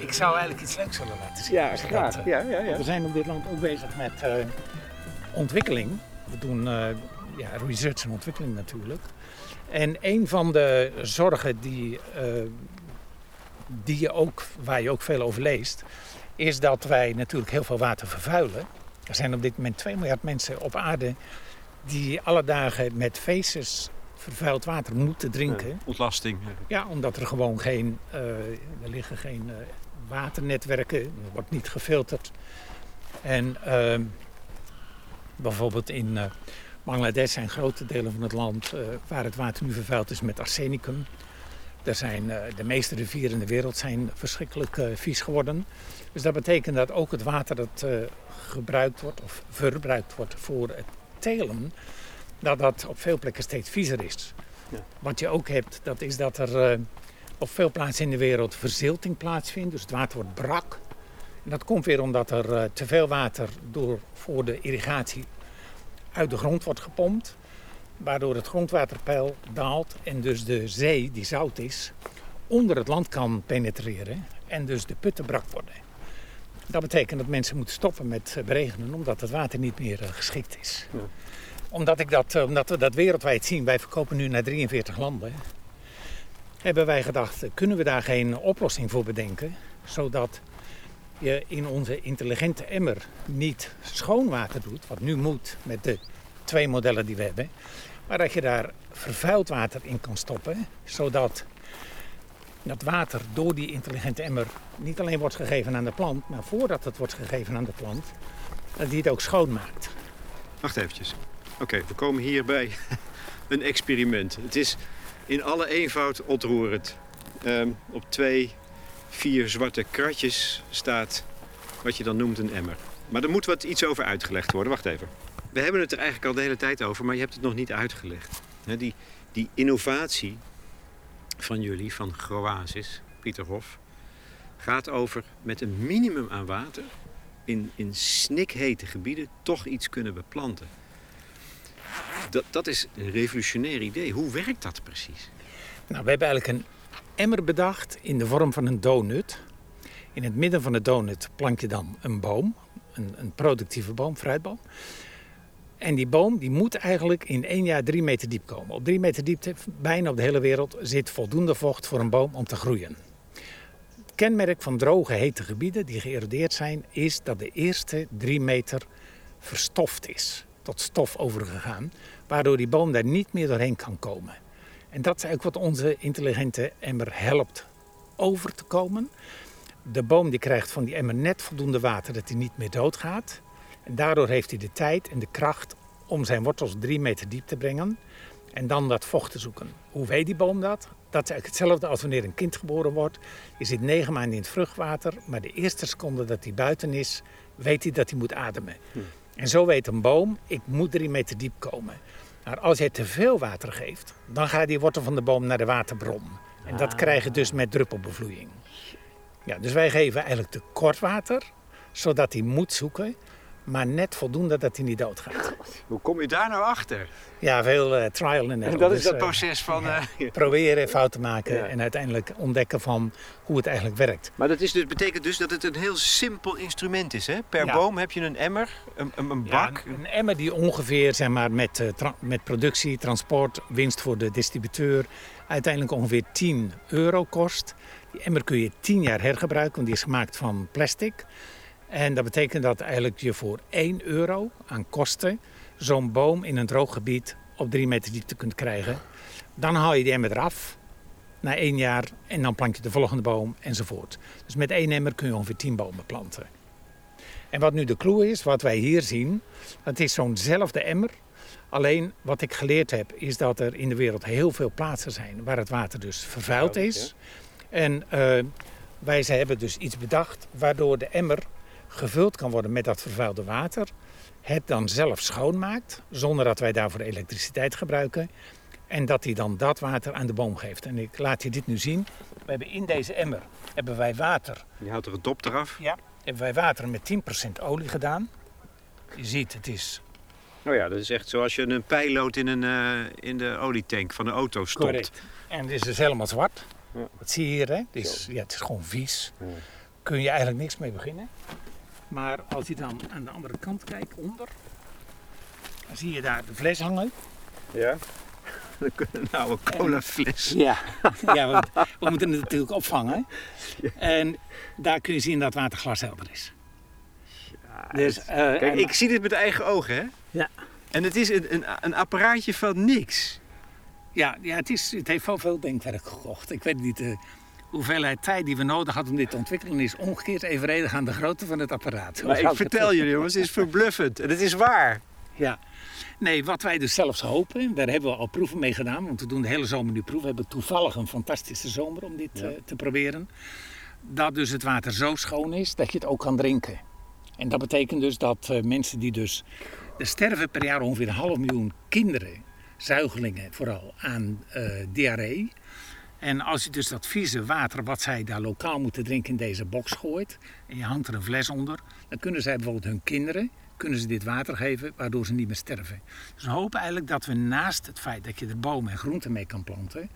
Ik zou eigenlijk iets leuks willen laten zien. Ja, graag. Dat, we zijn op dit land ook bezig met ontwikkeling. We doen research en ontwikkeling natuurlijk. En een van de zorgen waar je ook veel over leest, is dat wij natuurlijk heel veel water vervuilen. Er zijn op dit moment 2 miljard mensen op aarde die alle dagen met feces vervuild water moeten drinken. Ja, ontlasting. Ja, omdat er gewoon geen, er liggen geen waternetwerken, er wordt niet gefilterd. En bijvoorbeeld in Bangladesh zijn grote delen van het land waar het water nu vervuild is met arsenicum. Er zijn, de meeste rivieren in de wereld zijn verschrikkelijk vies geworden. Dus dat betekent dat ook het water dat gebruikt wordt of verbruikt wordt voor het telen, dat op veel plekken steeds viezer is. Ja. Wat je ook hebt, dat is dat er op veel plaatsen in de wereld verzilting plaatsvindt. Dus het water wordt brak. En dat komt weer omdat er te veel water voor de irrigatie uit de grond wordt gepompt. Waardoor het grondwaterpeil daalt en dus de zee, die zout is, onder het land kan penetreren. En dus de putten brak worden. Dat betekent dat mensen moeten stoppen met beregenen omdat het water niet meer geschikt is. Ja. Omdat we dat wereldwijd zien, wij verkopen nu naar 43 landen... hebben wij gedacht, kunnen we daar geen oplossing voor bedenken... zodat je in onze intelligente emmer niet schoon water doet... wat nu moet met de 2 modellen die we hebben... maar dat je daar vervuild water in kan stoppen... zodat dat water door die intelligente emmer niet alleen wordt gegeven aan de plant... maar voordat het wordt gegeven aan de plant, dat die het ook schoonmaakt. Wacht eventjes. Oké, we komen hier bij een experiment. Het is in alle eenvoud ontroerend. Op 2, 4 zwarte kratjes staat wat je dan noemt een emmer. Maar er moet wat iets over uitgelegd worden. Wacht even. We hebben het er eigenlijk al de hele tijd over, maar je hebt het nog niet uitgelegd. Die innovatie van jullie, van Groasis, Pieter Hof... gaat over met een minimum aan water in snikhete gebieden toch iets kunnen beplanten. Dat is een revolutionair idee. Hoe werkt dat precies? Nou, we hebben eigenlijk een emmer bedacht in de vorm van een donut. In het midden van de donut plank je dan een boom. Een productieve boom, fruitboom. En die boom die moet eigenlijk in 1 jaar 3 meter diep komen. Op 3 meter diepte, bijna op de hele wereld, zit voldoende vocht voor een boom om te groeien. Het kenmerk van droge, hete gebieden die geërodeerd zijn... is dat de eerste 3 meter verstoft is. Tot stof overgegaan, waardoor die boom daar niet meer doorheen kan komen. En dat is eigenlijk wat onze intelligente emmer helpt over te komen. De boom die krijgt van die emmer net voldoende water dat hij niet meer doodgaat. En daardoor heeft hij de tijd en de kracht om zijn wortels 3 meter diep te brengen en dan dat vocht te zoeken. Hoe weet die boom dat? Dat is eigenlijk hetzelfde als wanneer een kind geboren wordt. Je zit 9 maanden in het vruchtwater, maar de eerste seconde dat hij buiten is, weet hij dat hij moet ademen. En zo weet een boom, ik moet 3 meter diep komen. Maar als je te veel water geeft, dan gaat die wortel van de boom naar de waterbron. En dat krijg je dus met druppelbevloeiing. Ja, dus wij geven eigenlijk te kort water, zodat hij moet zoeken, maar net voldoende dat hij niet doodgaat. Hoe kom je daar nou achter? Ja, veel trial and error. En dat is dat proces van... proberen fouten maken en uiteindelijk ontdekken van hoe het eigenlijk werkt. Maar dat betekent dus dat het een heel simpel instrument is, hè? Per boom heb je een emmer, een bak. Ja, een emmer die ongeveer met productie, transport, winst voor de distributeur... uiteindelijk ongeveer €10 kost. Die emmer kun je 10 jaar hergebruiken, want die is gemaakt van plastic... En dat betekent dat eigenlijk je voor €1 aan kosten... zo'n boom in een droog gebied op 3 meter diepte kunt krijgen. Dan haal je die emmer eraf na 1 jaar en dan plant je de volgende boom enzovoort. Dus met 1 emmer kun je ongeveer 10 bomen planten. En wat nu de clou is, wat wij hier zien... dat is zo'nzelfde emmer. Alleen wat ik geleerd heb is dat er in de wereld heel veel plaatsen zijn... waar het water dus vervuild is. En wij hebben dus iets bedacht waardoor de emmer... gevuld kan worden met dat vervuilde water, het dan zelf schoonmaakt, zonder dat wij daarvoor elektriciteit gebruiken, en dat hij dan dat water aan de boom geeft. En ik laat je dit nu zien. We hebben in deze emmer water. Je houdt er het dop eraf. Ja, hebben wij water met 10% olie gedaan. Je ziet, het is... Nou ja, dat is echt zoals je een pijlood in de olietank van de auto stopt. Correct. En het is dus helemaal zwart. Ja. Dat zie je hier, hè? Het is gewoon vies. Ja. Kun je eigenlijk niks mee beginnen. Maar als je dan aan de andere kant kijkt, dan zie je daar de fles hangen. Ja, een oude colafles. Ja, ja we moeten het natuurlijk opvangen. Ja. En daar kun je zien dat het water glashelder is. Ja, dus, kijk, ik zie dit met eigen ogen, hè? Ja. En het is een apparaatje van niks. Ja, het heeft veel denkwerk gekocht. Ik weet niet... De hoeveelheid tijd die we nodig hadden om dit te ontwikkelen... is ongekeerd evenredig aan de grootte van het apparaat. Maar ik vertel jullie, jongens, het is verbluffend. En het is waar. Ja. Nee, wat wij dus zelfs hopen... daar hebben we al proeven mee gedaan, want we doen de hele zomer nu proeven. We hebben toevallig een fantastische zomer om dit te proberen. Dat dus het water zo schoon is dat je het ook kan drinken. En dat betekent dus dat mensen die dus... er sterven per jaar ongeveer 500.000 kinderen, zuigelingen vooral, aan diarree... En als je dus dat vieze water wat zij daar lokaal moeten drinken in deze box gooit, en je hangt er een fles onder, dan kunnen zij bijvoorbeeld hun kinderen dit water geven, waardoor ze niet meer sterven. Dus we hopen eigenlijk dat we naast het feit dat je er bomen en groenten mee kan planten,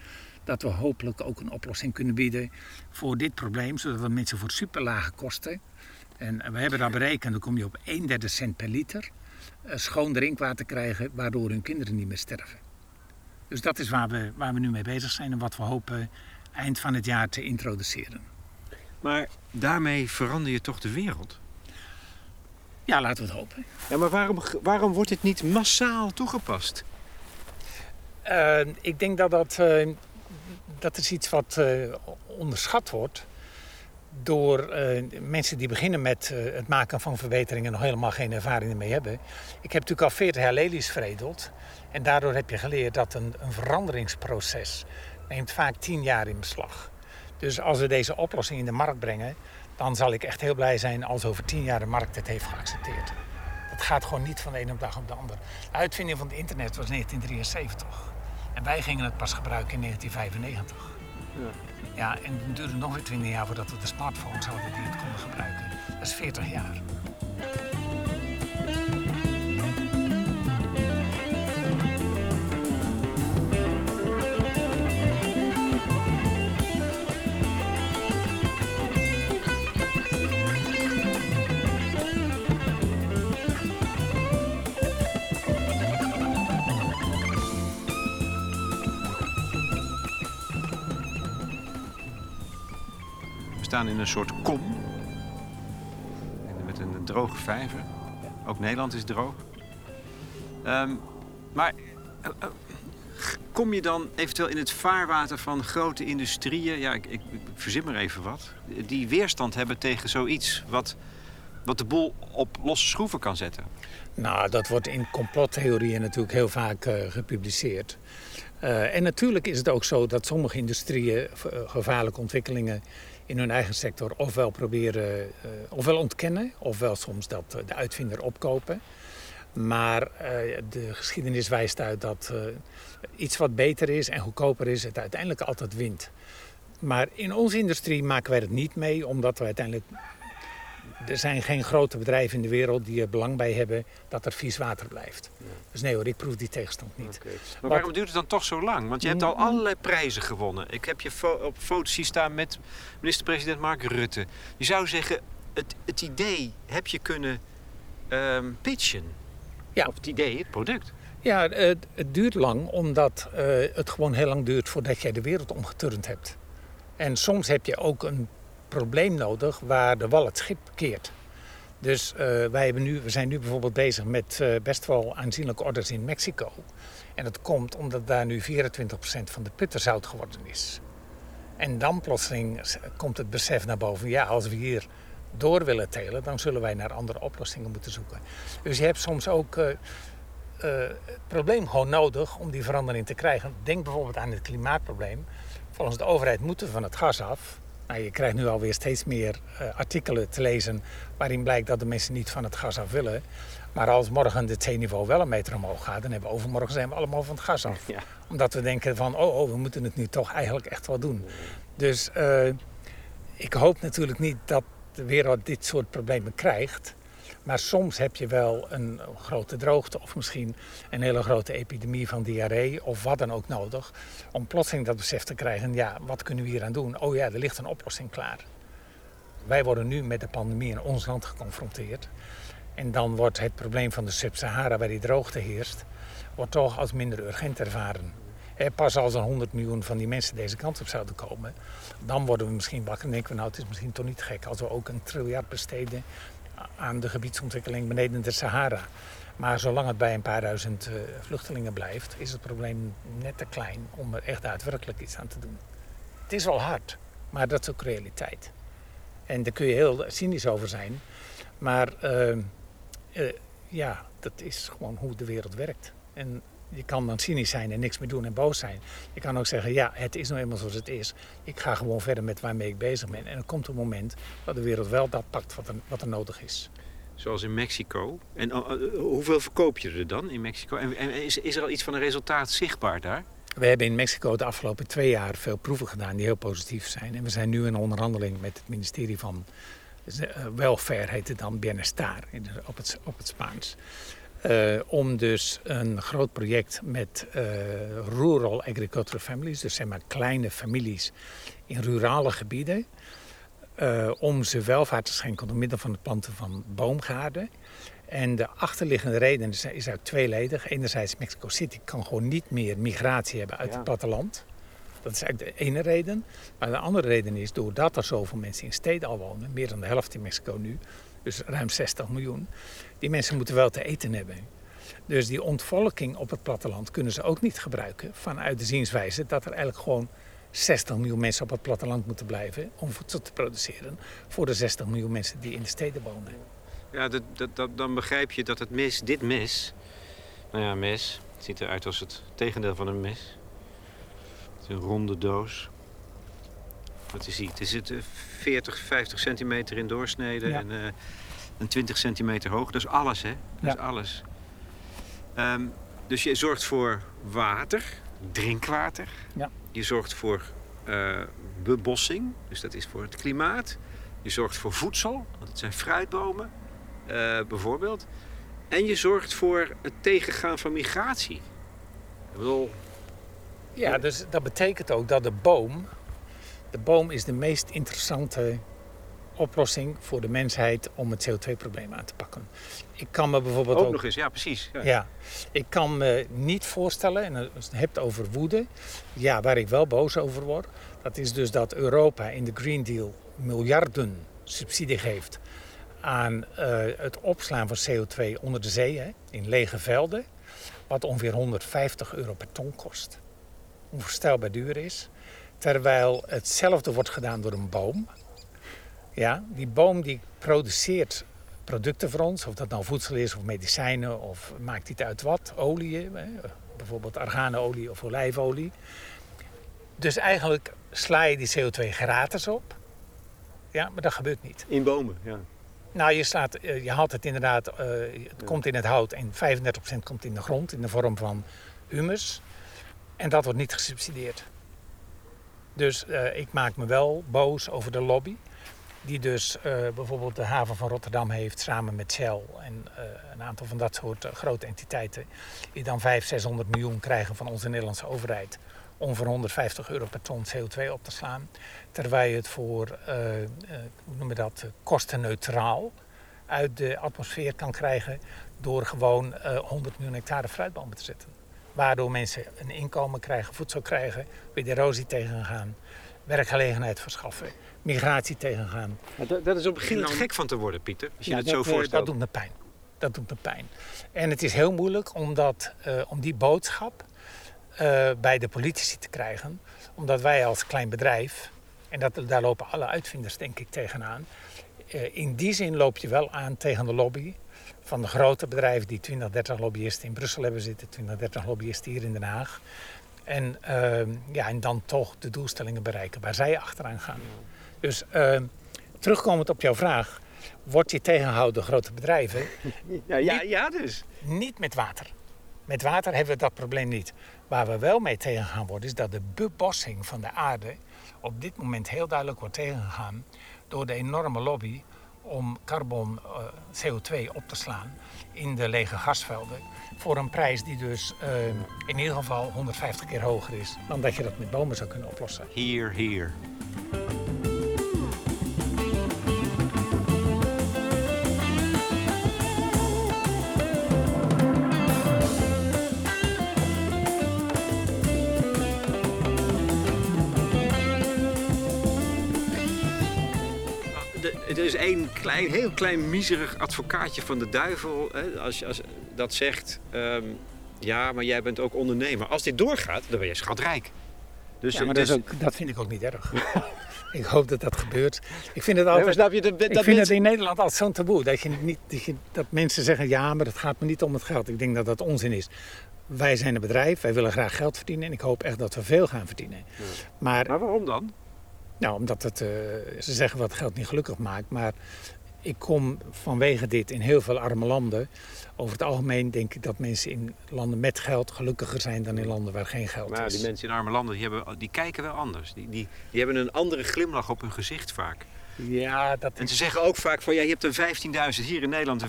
dat we hopelijk ook een oplossing kunnen bieden voor dit probleem, zodat we mensen voor superlage kosten, en we hebben dat berekend, dan kom je op 1/3 cent per liter, schoon drinkwater krijgen, waardoor hun kinderen niet meer sterven. Dus dat is waar we nu mee bezig zijn en wat we hopen eind van het jaar te introduceren. Maar daarmee verander je toch de wereld? Ja, laten we het hopen. Ja, maar waarom wordt dit niet massaal toegepast? Ik denk dat is iets wat onderschat wordt door mensen die beginnen met het maken van verbeteringen en nog helemaal geen ervaring mee hebben. Ik heb natuurlijk al 40 jaar lelies veredeld. En daardoor heb je geleerd dat een veranderingsproces neemt vaak 10 jaar in beslag. Dus als we deze oplossing in de markt brengen, dan zal ik echt heel blij zijn als over 10 jaar de markt het heeft geaccepteerd. Dat gaat gewoon niet van de ene dag op de andere. De uitvinding van het internet was 1973. En wij gingen het pas gebruiken in 1995. Ja, en het duurde nog weer 20 jaar voordat we de smartphones hadden die het konden gebruiken. Dat is 40 jaar. We staan in een soort kom, met een droge vijver. Ook Nederland is droog. Maar kom je dan eventueel in het vaarwater van grote industrieën, ja, ik verzin maar even wat, die weerstand hebben tegen zoiets wat de boel op losse schroeven kan zetten? Nou, dat wordt in complottheorieën natuurlijk heel vaak gepubliceerd. En natuurlijk is het ook zo dat sommige industrieën gevaarlijke ontwikkelingen in hun eigen sector ofwel proberen, ofwel ontkennen, ofwel soms dat de uitvinder opkopen. Maar de geschiedenis wijst uit dat iets wat beter is en goedkoper is, het uiteindelijk altijd wint. Maar in onze industrie maken wij dat niet mee, omdat we uiteindelijk... Er zijn geen grote bedrijven in de wereld die er belang bij hebben dat er vies water blijft. Ja. Dus nee hoor, ik proef die tegenstand niet. Okay. Maar waarom duurt het dan toch zo lang? Want je hebt al allerlei prijzen gewonnen. Ik heb je op foto's zien staan met minister-president Mark Rutte. Je zou zeggen, het idee heb je kunnen pitchen. Ja. Of het idee, het product. Ja, het duurt lang omdat het gewoon heel lang duurt voordat jij de wereld omgeturnd hebt. En soms heb je ook een probleem nodig waar de wal het schip keert. Dus we zijn nu bijvoorbeeld bezig met best wel aanzienlijke orders in Mexico. En dat komt omdat daar nu 24% van de putten zout geworden is. En dan plotseling komt het besef naar boven. Ja, als we hier door willen telen, dan zullen wij naar andere oplossingen moeten zoeken. Dus je hebt soms ook het probleem gewoon nodig om die verandering te krijgen. Denk bijvoorbeeld aan het klimaatprobleem. Volgens de overheid moeten we van het gas af. Nou, je krijgt nu alweer steeds meer artikelen te lezen waarin blijkt dat de mensen niet van het gas af willen. Maar als morgen het zeeniveau wel een meter omhoog gaat, dan hebben we overmorgen zijn we allemaal van het gas af. Ja. Omdat we denken van, oh, we moeten het nu toch eigenlijk echt wel doen. Dus ik hoop natuurlijk niet dat de wereld dit soort problemen krijgt. Maar soms heb je wel een grote droogte of misschien een hele grote epidemie van diarree of wat dan ook nodig. Om plotseling dat besef te krijgen, ja, wat kunnen we hier aan doen? Oh ja, er ligt een oplossing klaar. Wij worden nu met de pandemie in ons land geconfronteerd. En dan wordt het probleem van de Sub-Sahara, waar die droogte heerst, wordt toch als minder urgent ervaren. Pas als er 100 miljoen van die mensen deze kant op zouden komen, dan worden we misschien wakker en denken we, nou, het is misschien toch niet gek als we ook een triljard besteden aan de gebiedsontwikkeling beneden de Sahara. Maar zolang het bij een paar duizend vluchtelingen blijft, is het probleem net te klein om er echt daadwerkelijk iets aan te doen. Het is wel hard, maar dat is ook realiteit. En daar kun je heel cynisch over zijn. Maar ja, dat is gewoon hoe de wereld werkt. En je kan dan cynisch zijn en niks meer doen en boos zijn. Je kan ook zeggen, ja, het is nou eenmaal zoals het is. Ik ga gewoon verder met waarmee ik bezig ben. En er komt een moment dat de wereld wel dat pakt wat er nodig is. Zoals in Mexico. En hoeveel verkoop je er dan in Mexico? En is er al iets van een resultaat zichtbaar daar? We hebben in Mexico de afgelopen 2 jaar veel proeven gedaan die heel positief zijn. En we zijn nu in onderhandeling met het ministerie van Welfare, heet het dan, Bienestar op het Spaans. Om dus een groot project met rural agricultural families, dus zeg maar kleine families in rurale gebieden, om ze welvaart te schenken door middel van het planten van boomgaarden. En de achterliggende reden is uit tweeledig. Enerzijds, Mexico City kan gewoon niet meer migratie hebben uit het platteland. Dat is eigenlijk de ene reden. Maar de andere reden is, doordat er zoveel mensen in steden al wonen, meer dan de helft in Mexico nu, dus ruim 60 miljoen, die mensen moeten wel te eten hebben. Dus die ontvolking op het platteland kunnen ze ook niet gebruiken vanuit de zienswijze dat er eigenlijk gewoon 60 miljoen mensen op het platteland moeten blijven om voedsel te produceren voor de 60 miljoen mensen die in de steden wonen. Ja, dan begrijp je dat het mes, dit mes... Nou ja, mes. Het ziet eruit als het tegendeel van een mes. Het is een ronde doos. Wat is die? Er zitten 40, 50 centimeter in doorsnede en 20 centimeter hoog. Dat is alles, hè? Dat is alles. Dus je zorgt voor water, drinkwater. Ja. Je zorgt voor bebossing, dus dat is voor het klimaat. Je zorgt voor voedsel, want het zijn fruitbomen. Bijvoorbeeld. En je zorgt voor het tegengaan van migratie. Ik bedoel... Ja, dus dat betekent ook dat de boom... De boom is de meest interessante oplossing voor de mensheid om het CO2-probleem aan te pakken. Ik kan me bijvoorbeeld ook... nog eens, ja, precies. Ja. Ja, ik kan me niet voorstellen, en als je het hebt over woede... Ja, waar ik wel boos over word... Dat is dus dat Europa in de Green Deal miljarden subsidie geeft... aan het opslaan van CO2 onder de zee, hè, in lege velden... wat ongeveer €150 per ton kost. Onvoorstelbaar duur is. Terwijl hetzelfde wordt gedaan door een boom. Ja, die boom die produceert producten voor ons... of dat nou voedsel is of medicijnen of maakt niet uit wat. Olie, hè, bijvoorbeeld arganolie of olijfolie. Dus eigenlijk sla je die CO2 gratis op. Ja, maar dat gebeurt niet. In bomen, ja. Nou, je haalt het inderdaad, het komt in het hout en 35% komt in de grond in de vorm van humus. En dat wordt niet gesubsidieerd. Dus ik maak me wel boos over de lobby. Die dus bijvoorbeeld de haven van Rotterdam heeft samen met Shell en een aantal van dat soort grote entiteiten. Die dan 500-600 miljoen krijgen van onze Nederlandse overheid. Om voor €150 per ton CO2 op te slaan. Terwijl je het voor kostenneutraal uit de atmosfeer kan krijgen... door gewoon 100 miljoen hectare fruitbomen te zetten. Waardoor mensen een inkomen krijgen, voedsel krijgen... weer de erosie tegengaan, werkgelegenheid verschaffen, migratie tegengaan. Dat is op begin het gek van te worden, Pieter, als je het zo voorstelt. Dat doet me pijn. Dat doet me pijn. En het is heel moeilijk om die boodschap... bij de politici te krijgen. Omdat wij als klein bedrijf... en daar lopen alle uitvinders denk ik tegenaan... in die zin loop je wel aan tegen de lobby... van de grote bedrijven die 20, 30 lobbyisten in Brussel hebben zitten... 20, 30 lobbyisten hier in Den Haag. En dan toch de doelstellingen bereiken waar zij achteraan gaan. Dus terugkomend op jouw vraag... wordt je tegengehouden door grote bedrijven... dus. Niet met water. Met water hebben we dat probleem niet. Waar we wel mee tegen gaan worden is dat de bebossing van de aarde... op dit moment heel duidelijk wordt tegengegaan... door de enorme lobby om carbon CO2 op te slaan in de lege gasvelden... voor een prijs die dus in ieder geval 150 keer hoger is... dan dat je dat met bomen zou kunnen oplossen. Hier, hier. Er is één heel klein, miserig advocaatje van de duivel. Hè, als dat zegt, ja, maar jij bent ook ondernemer. Als dit doorgaat, dan ben je schatrijk. Dus, ja, maar dus... dat vind ik ook niet erg. Ik hoop dat dat gebeurt. Ik vind het altijd, in Nederland altijd zo'n taboe. Dat mensen zeggen, ja, maar het gaat me niet om het geld. Ik denk dat dat onzin is. Wij zijn een bedrijf, wij willen graag geld verdienen. En ik hoop echt dat we veel gaan verdienen. Ja. Maar waarom dan? Nou, omdat ze zeggen wat geld niet gelukkig maakt. Maar Ik kom vanwege dit in heel veel arme landen. Over het algemeen denk ik dat mensen in landen met geld gelukkiger zijn dan in landen waar geen geld is. Die mensen in arme landen die kijken wel anders. Die hebben een andere glimlach op hun gezicht vaak. Ja, dat... En ze zeggen ook vaak van ja, je hebt een 15.000 hier in Nederland en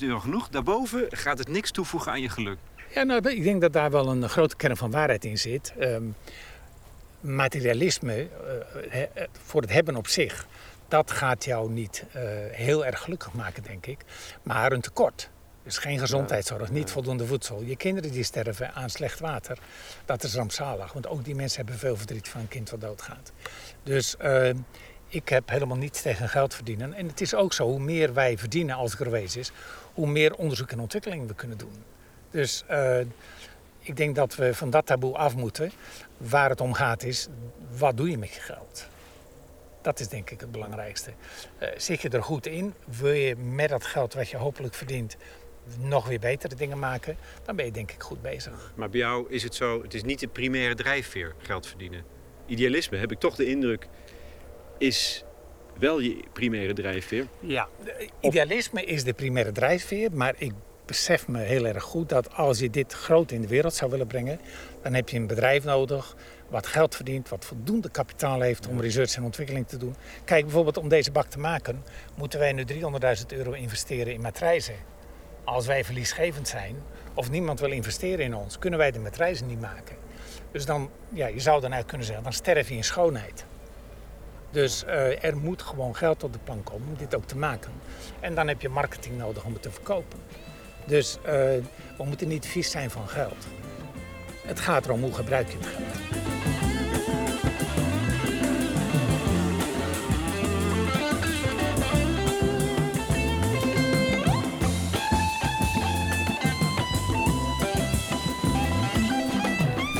€15.000 genoeg. Daarboven gaat het niks toevoegen aan je geluk. Ja, nou, ik denk dat daar wel een grote kern van waarheid in zit. Materialisme, voor het hebben op zich, dat gaat jou niet heel erg gelukkig maken, denk ik. Maar een tekort. Dus geen gezondheidszorg, niet voldoende voedsel. Je kinderen die sterven aan slecht water, dat is rampzalig. Want ook die mensen hebben veel verdriet van een kind wat doodgaat. Dus ik heb helemaal niets tegen geld verdienen. En het is ook zo, hoe meer wij verdienen als Grow Aces, hoe meer onderzoek en ontwikkeling we kunnen doen. Dus ik denk dat we van dat taboe af moeten. Waar het om gaat is, wat doe je met je geld? Dat is denk ik het belangrijkste. Zit je er goed in? Wil je met dat geld wat je hopelijk verdient nog weer betere dingen maken? Dan ben je denk ik goed bezig. Maar bij jou is het zo, het is niet de primaire drijfveer geld verdienen. Idealisme, heb ik toch de indruk, is wel je primaire drijfveer. Ja, idealisme is de primaire drijfveer, maar ik besef me heel erg goed dat als je dit groot in de wereld zou willen brengen, dan heb je een bedrijf nodig wat geld verdient, wat voldoende kapitaal heeft om research en ontwikkeling te doen. Kijk, bijvoorbeeld om deze bak te maken, moeten wij nu €300.000 investeren in matrijzen. Als wij verliesgevend zijn of niemand wil investeren in ons, kunnen wij de matrijzen niet maken. Dus dan, ja, je zou dan uit kunnen zeggen, dan sterf je in schoonheid. Dus er moet gewoon geld op de plank komen om dit ook te maken. En dan heb je marketing nodig om het te verkopen. Dus we moeten niet vies zijn van geld. Het gaat erom hoe gebruik je het geld.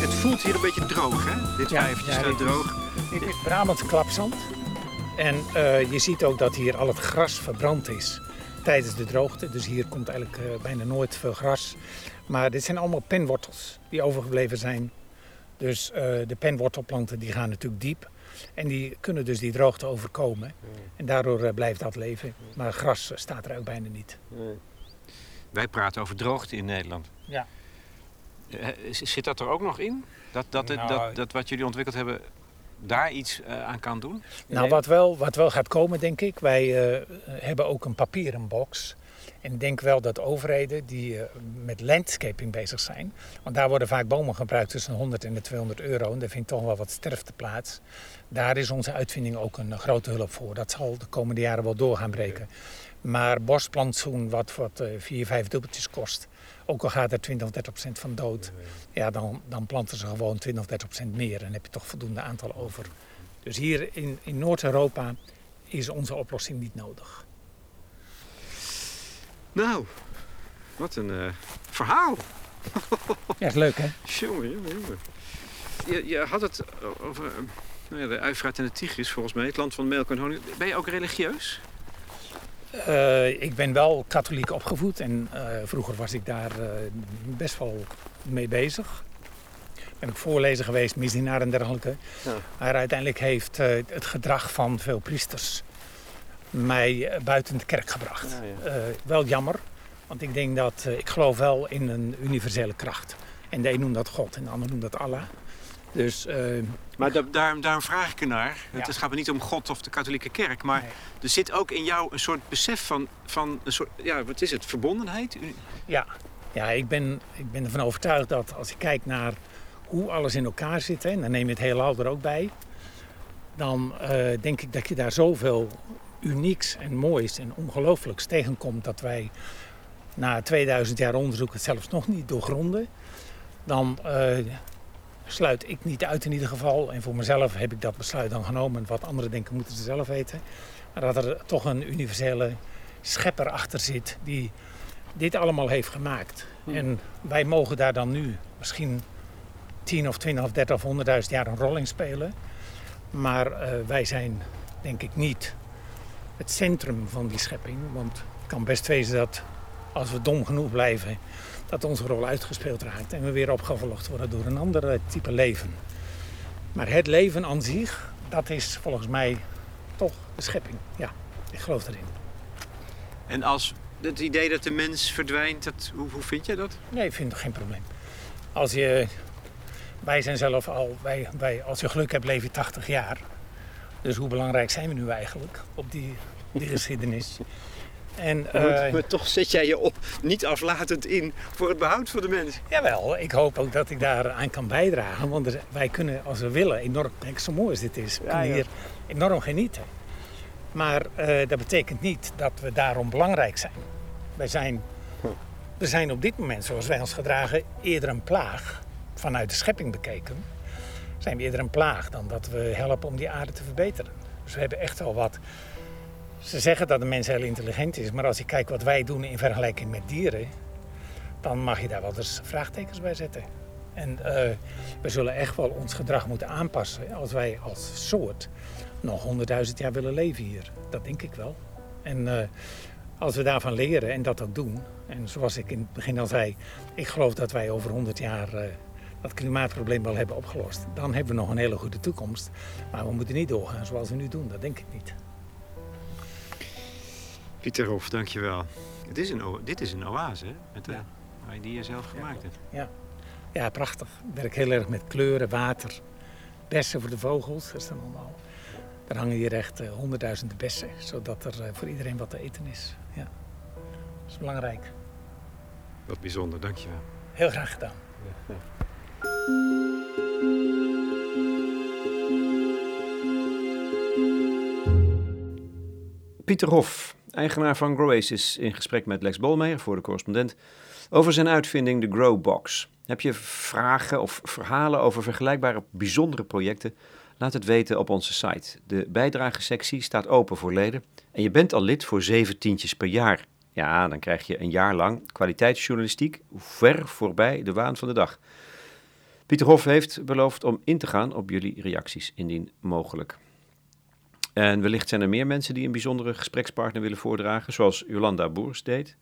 Het voelt hier een beetje droog, hè? Dit vijvertje staat droog. Dit is Brabants klapzand. En je ziet ook dat hier al het gras verbrand is tijdens de droogte. Dus hier komt eigenlijk bijna nooit veel gras. Maar dit zijn allemaal penwortels die overgebleven zijn. Dus de penwortelplanten die gaan natuurlijk diep. En die kunnen dus die droogte overkomen. En daardoor blijft dat leven. Maar gras staat er ook bijna niet. Wij praten over droogte in Nederland. Ja. Zit dat er ook nog in? Dat wat jullie ontwikkeld hebben, daar iets aan kan doen? Nou, wat wel gaat komen, denk ik. Wij hebben ook een papieren box. En ik denk wel dat overheden die met landscaping bezig zijn, want daar worden vaak bomen gebruikt tussen €100 en €200. En daar vindt toch wel wat sterfte plaats. Daar is onze uitvinding ook een grote hulp voor. Dat zal de komende jaren wel door gaan breken. Okay. Maar bosplantsoen wat 4-5 dubbeltjes kost, ook al gaat er 20-30% van dood, ja, dan planten ze gewoon 20-30% meer. En heb je toch voldoende aantal over. Dus hier in Noord-Europa is onze oplossing niet nodig. Nou, wat een verhaal. Ja, is leuk, hè? Jongen. Je had het over de Uifraat en de Tigris, volgens mij. Het land van melk en honing. Ben je ook religieus? Ik ben wel katholiek opgevoed. En vroeger was ik daar best wel mee bezig. Ben ik voorlezer geweest, misdienaar en dergelijke. Ja. Maar uiteindelijk heeft het gedrag van veel priesters mij buiten de kerk gebracht. Ja. Wel jammer, want ik denk dat ik geloof wel in een universele kracht. En de een noemt dat God en de ander noemt dat Allah. Dus, maar daarom vraag ik ernaar. Ja. Het gaat me niet om God of de katholieke kerk, maar er zit ook in jou een soort besef van een soort, ja, wat is het, verbondenheid? Ja, ik ben ervan overtuigd dat als ik kijk naar hoe alles in elkaar zit, en dan neem je het heelal er ook bij, dan denk ik dat je daar zoveel unieks en moois en ongelooflijks tegenkomt dat wij na 2000 jaar onderzoek het zelfs nog niet doorgronden, dan sluit ik niet uit in ieder geval. En voor mezelf heb ik dat besluit dan genomen. Wat anderen denken moeten ze zelf weten. Maar dat er toch een universele schepper achter zit die dit allemaal heeft gemaakt. En wij mogen daar dan nu misschien 10 of 20 of 30 of 100.000 jaar een rol in spelen. Maar wij zijn denk ik niet het centrum van die schepping. Want het kan best wezen dat als we dom genoeg blijven, dat onze rol uitgespeeld raakt en we weer opgevolgd worden door een ander type leven. Maar het leven aan zich, dat is volgens mij toch de schepping. Ja, ik geloof erin. En als het idee dat de mens verdwijnt, hoe vind je dat? Nee, ik vind het geen probleem. Wij zijn zelf al, als je geluk hebt, leef je 80 jaar. Dus hoe belangrijk zijn we nu eigenlijk op die geschiedenis? Maar toch zet jij je op, niet aflatend in, voor het behoud van de mens. Jawel, ik hoop ook dat ik daaraan kan bijdragen. Want wij kunnen, als we willen, enorm... Kijk, zo mooi als dit is. We kunnen hier enorm genieten. Maar dat betekent niet dat we daarom belangrijk zijn. We zijn op dit moment, zoals wij ons gedragen, eerder een plaag. Vanuit de schepping bekeken, zijn we eerder een plaag dan dat we helpen om die aarde te verbeteren. Dus we hebben echt al wat... Ze zeggen dat de mens heel intelligent is, maar als je kijkt wat wij doen in vergelijking met dieren, dan mag je daar wel eens vraagtekens bij zetten. En we zullen echt wel ons gedrag moeten aanpassen als wij als soort nog 100.000 jaar willen leven hier. Dat denk ik wel. En als we daarvan leren en dat ook doen, en zoals ik in het begin al zei, ik geloof dat wij over 100 jaar... dat klimaatprobleem wel hebben opgelost. Dan hebben we nog een hele goede toekomst. Maar we moeten niet doorgaan zoals we nu doen. Dat denk ik niet. Pieter Hof, dankjewel. Dit is een oase, hè? Die je zelf gemaakt hebt. Ja, prachtig. Ik werk heel erg met kleuren, water. Bessen voor de vogels. Dat is dan allemaal. Er hangen hier echt 100.000 bessen. Zodat er voor iedereen wat te eten is. Ja. Dat is belangrijk. Wat bijzonder, dankjewel. Heel graag gedaan. Ja. Pieter Hof, eigenaar van Grow Aces, in gesprek met Lex Bolmeer voor de Correspondent over zijn uitvinding de Growboxx. Heb je vragen of verhalen over vergelijkbare bijzondere projecten? Laat het weten op onze site. De bijdragesectie staat open voor leden en je bent al lid voor 7 tientjes per jaar. Ja, dan krijg je een jaar lang kwaliteitsjournalistiek ver voorbij de waan van de dag. Pieter Hof heeft beloofd om in te gaan op jullie reacties, indien mogelijk. En wellicht zijn er meer mensen die een bijzondere gesprekspartner willen voordragen, zoals Jolanda Boers deed.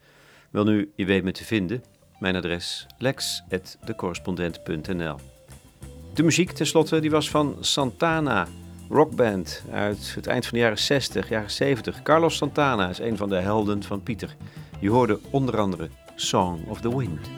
Wel nu, je weet me te vinden. Mijn adres lex@decorrespondent.nl. De muziek tenslotte, die was van Santana, rockband uit het eind van de jaren 60, jaren 70. Carlos Santana is een van de helden van Pieter. Je hoorde onder andere Song of the Wind.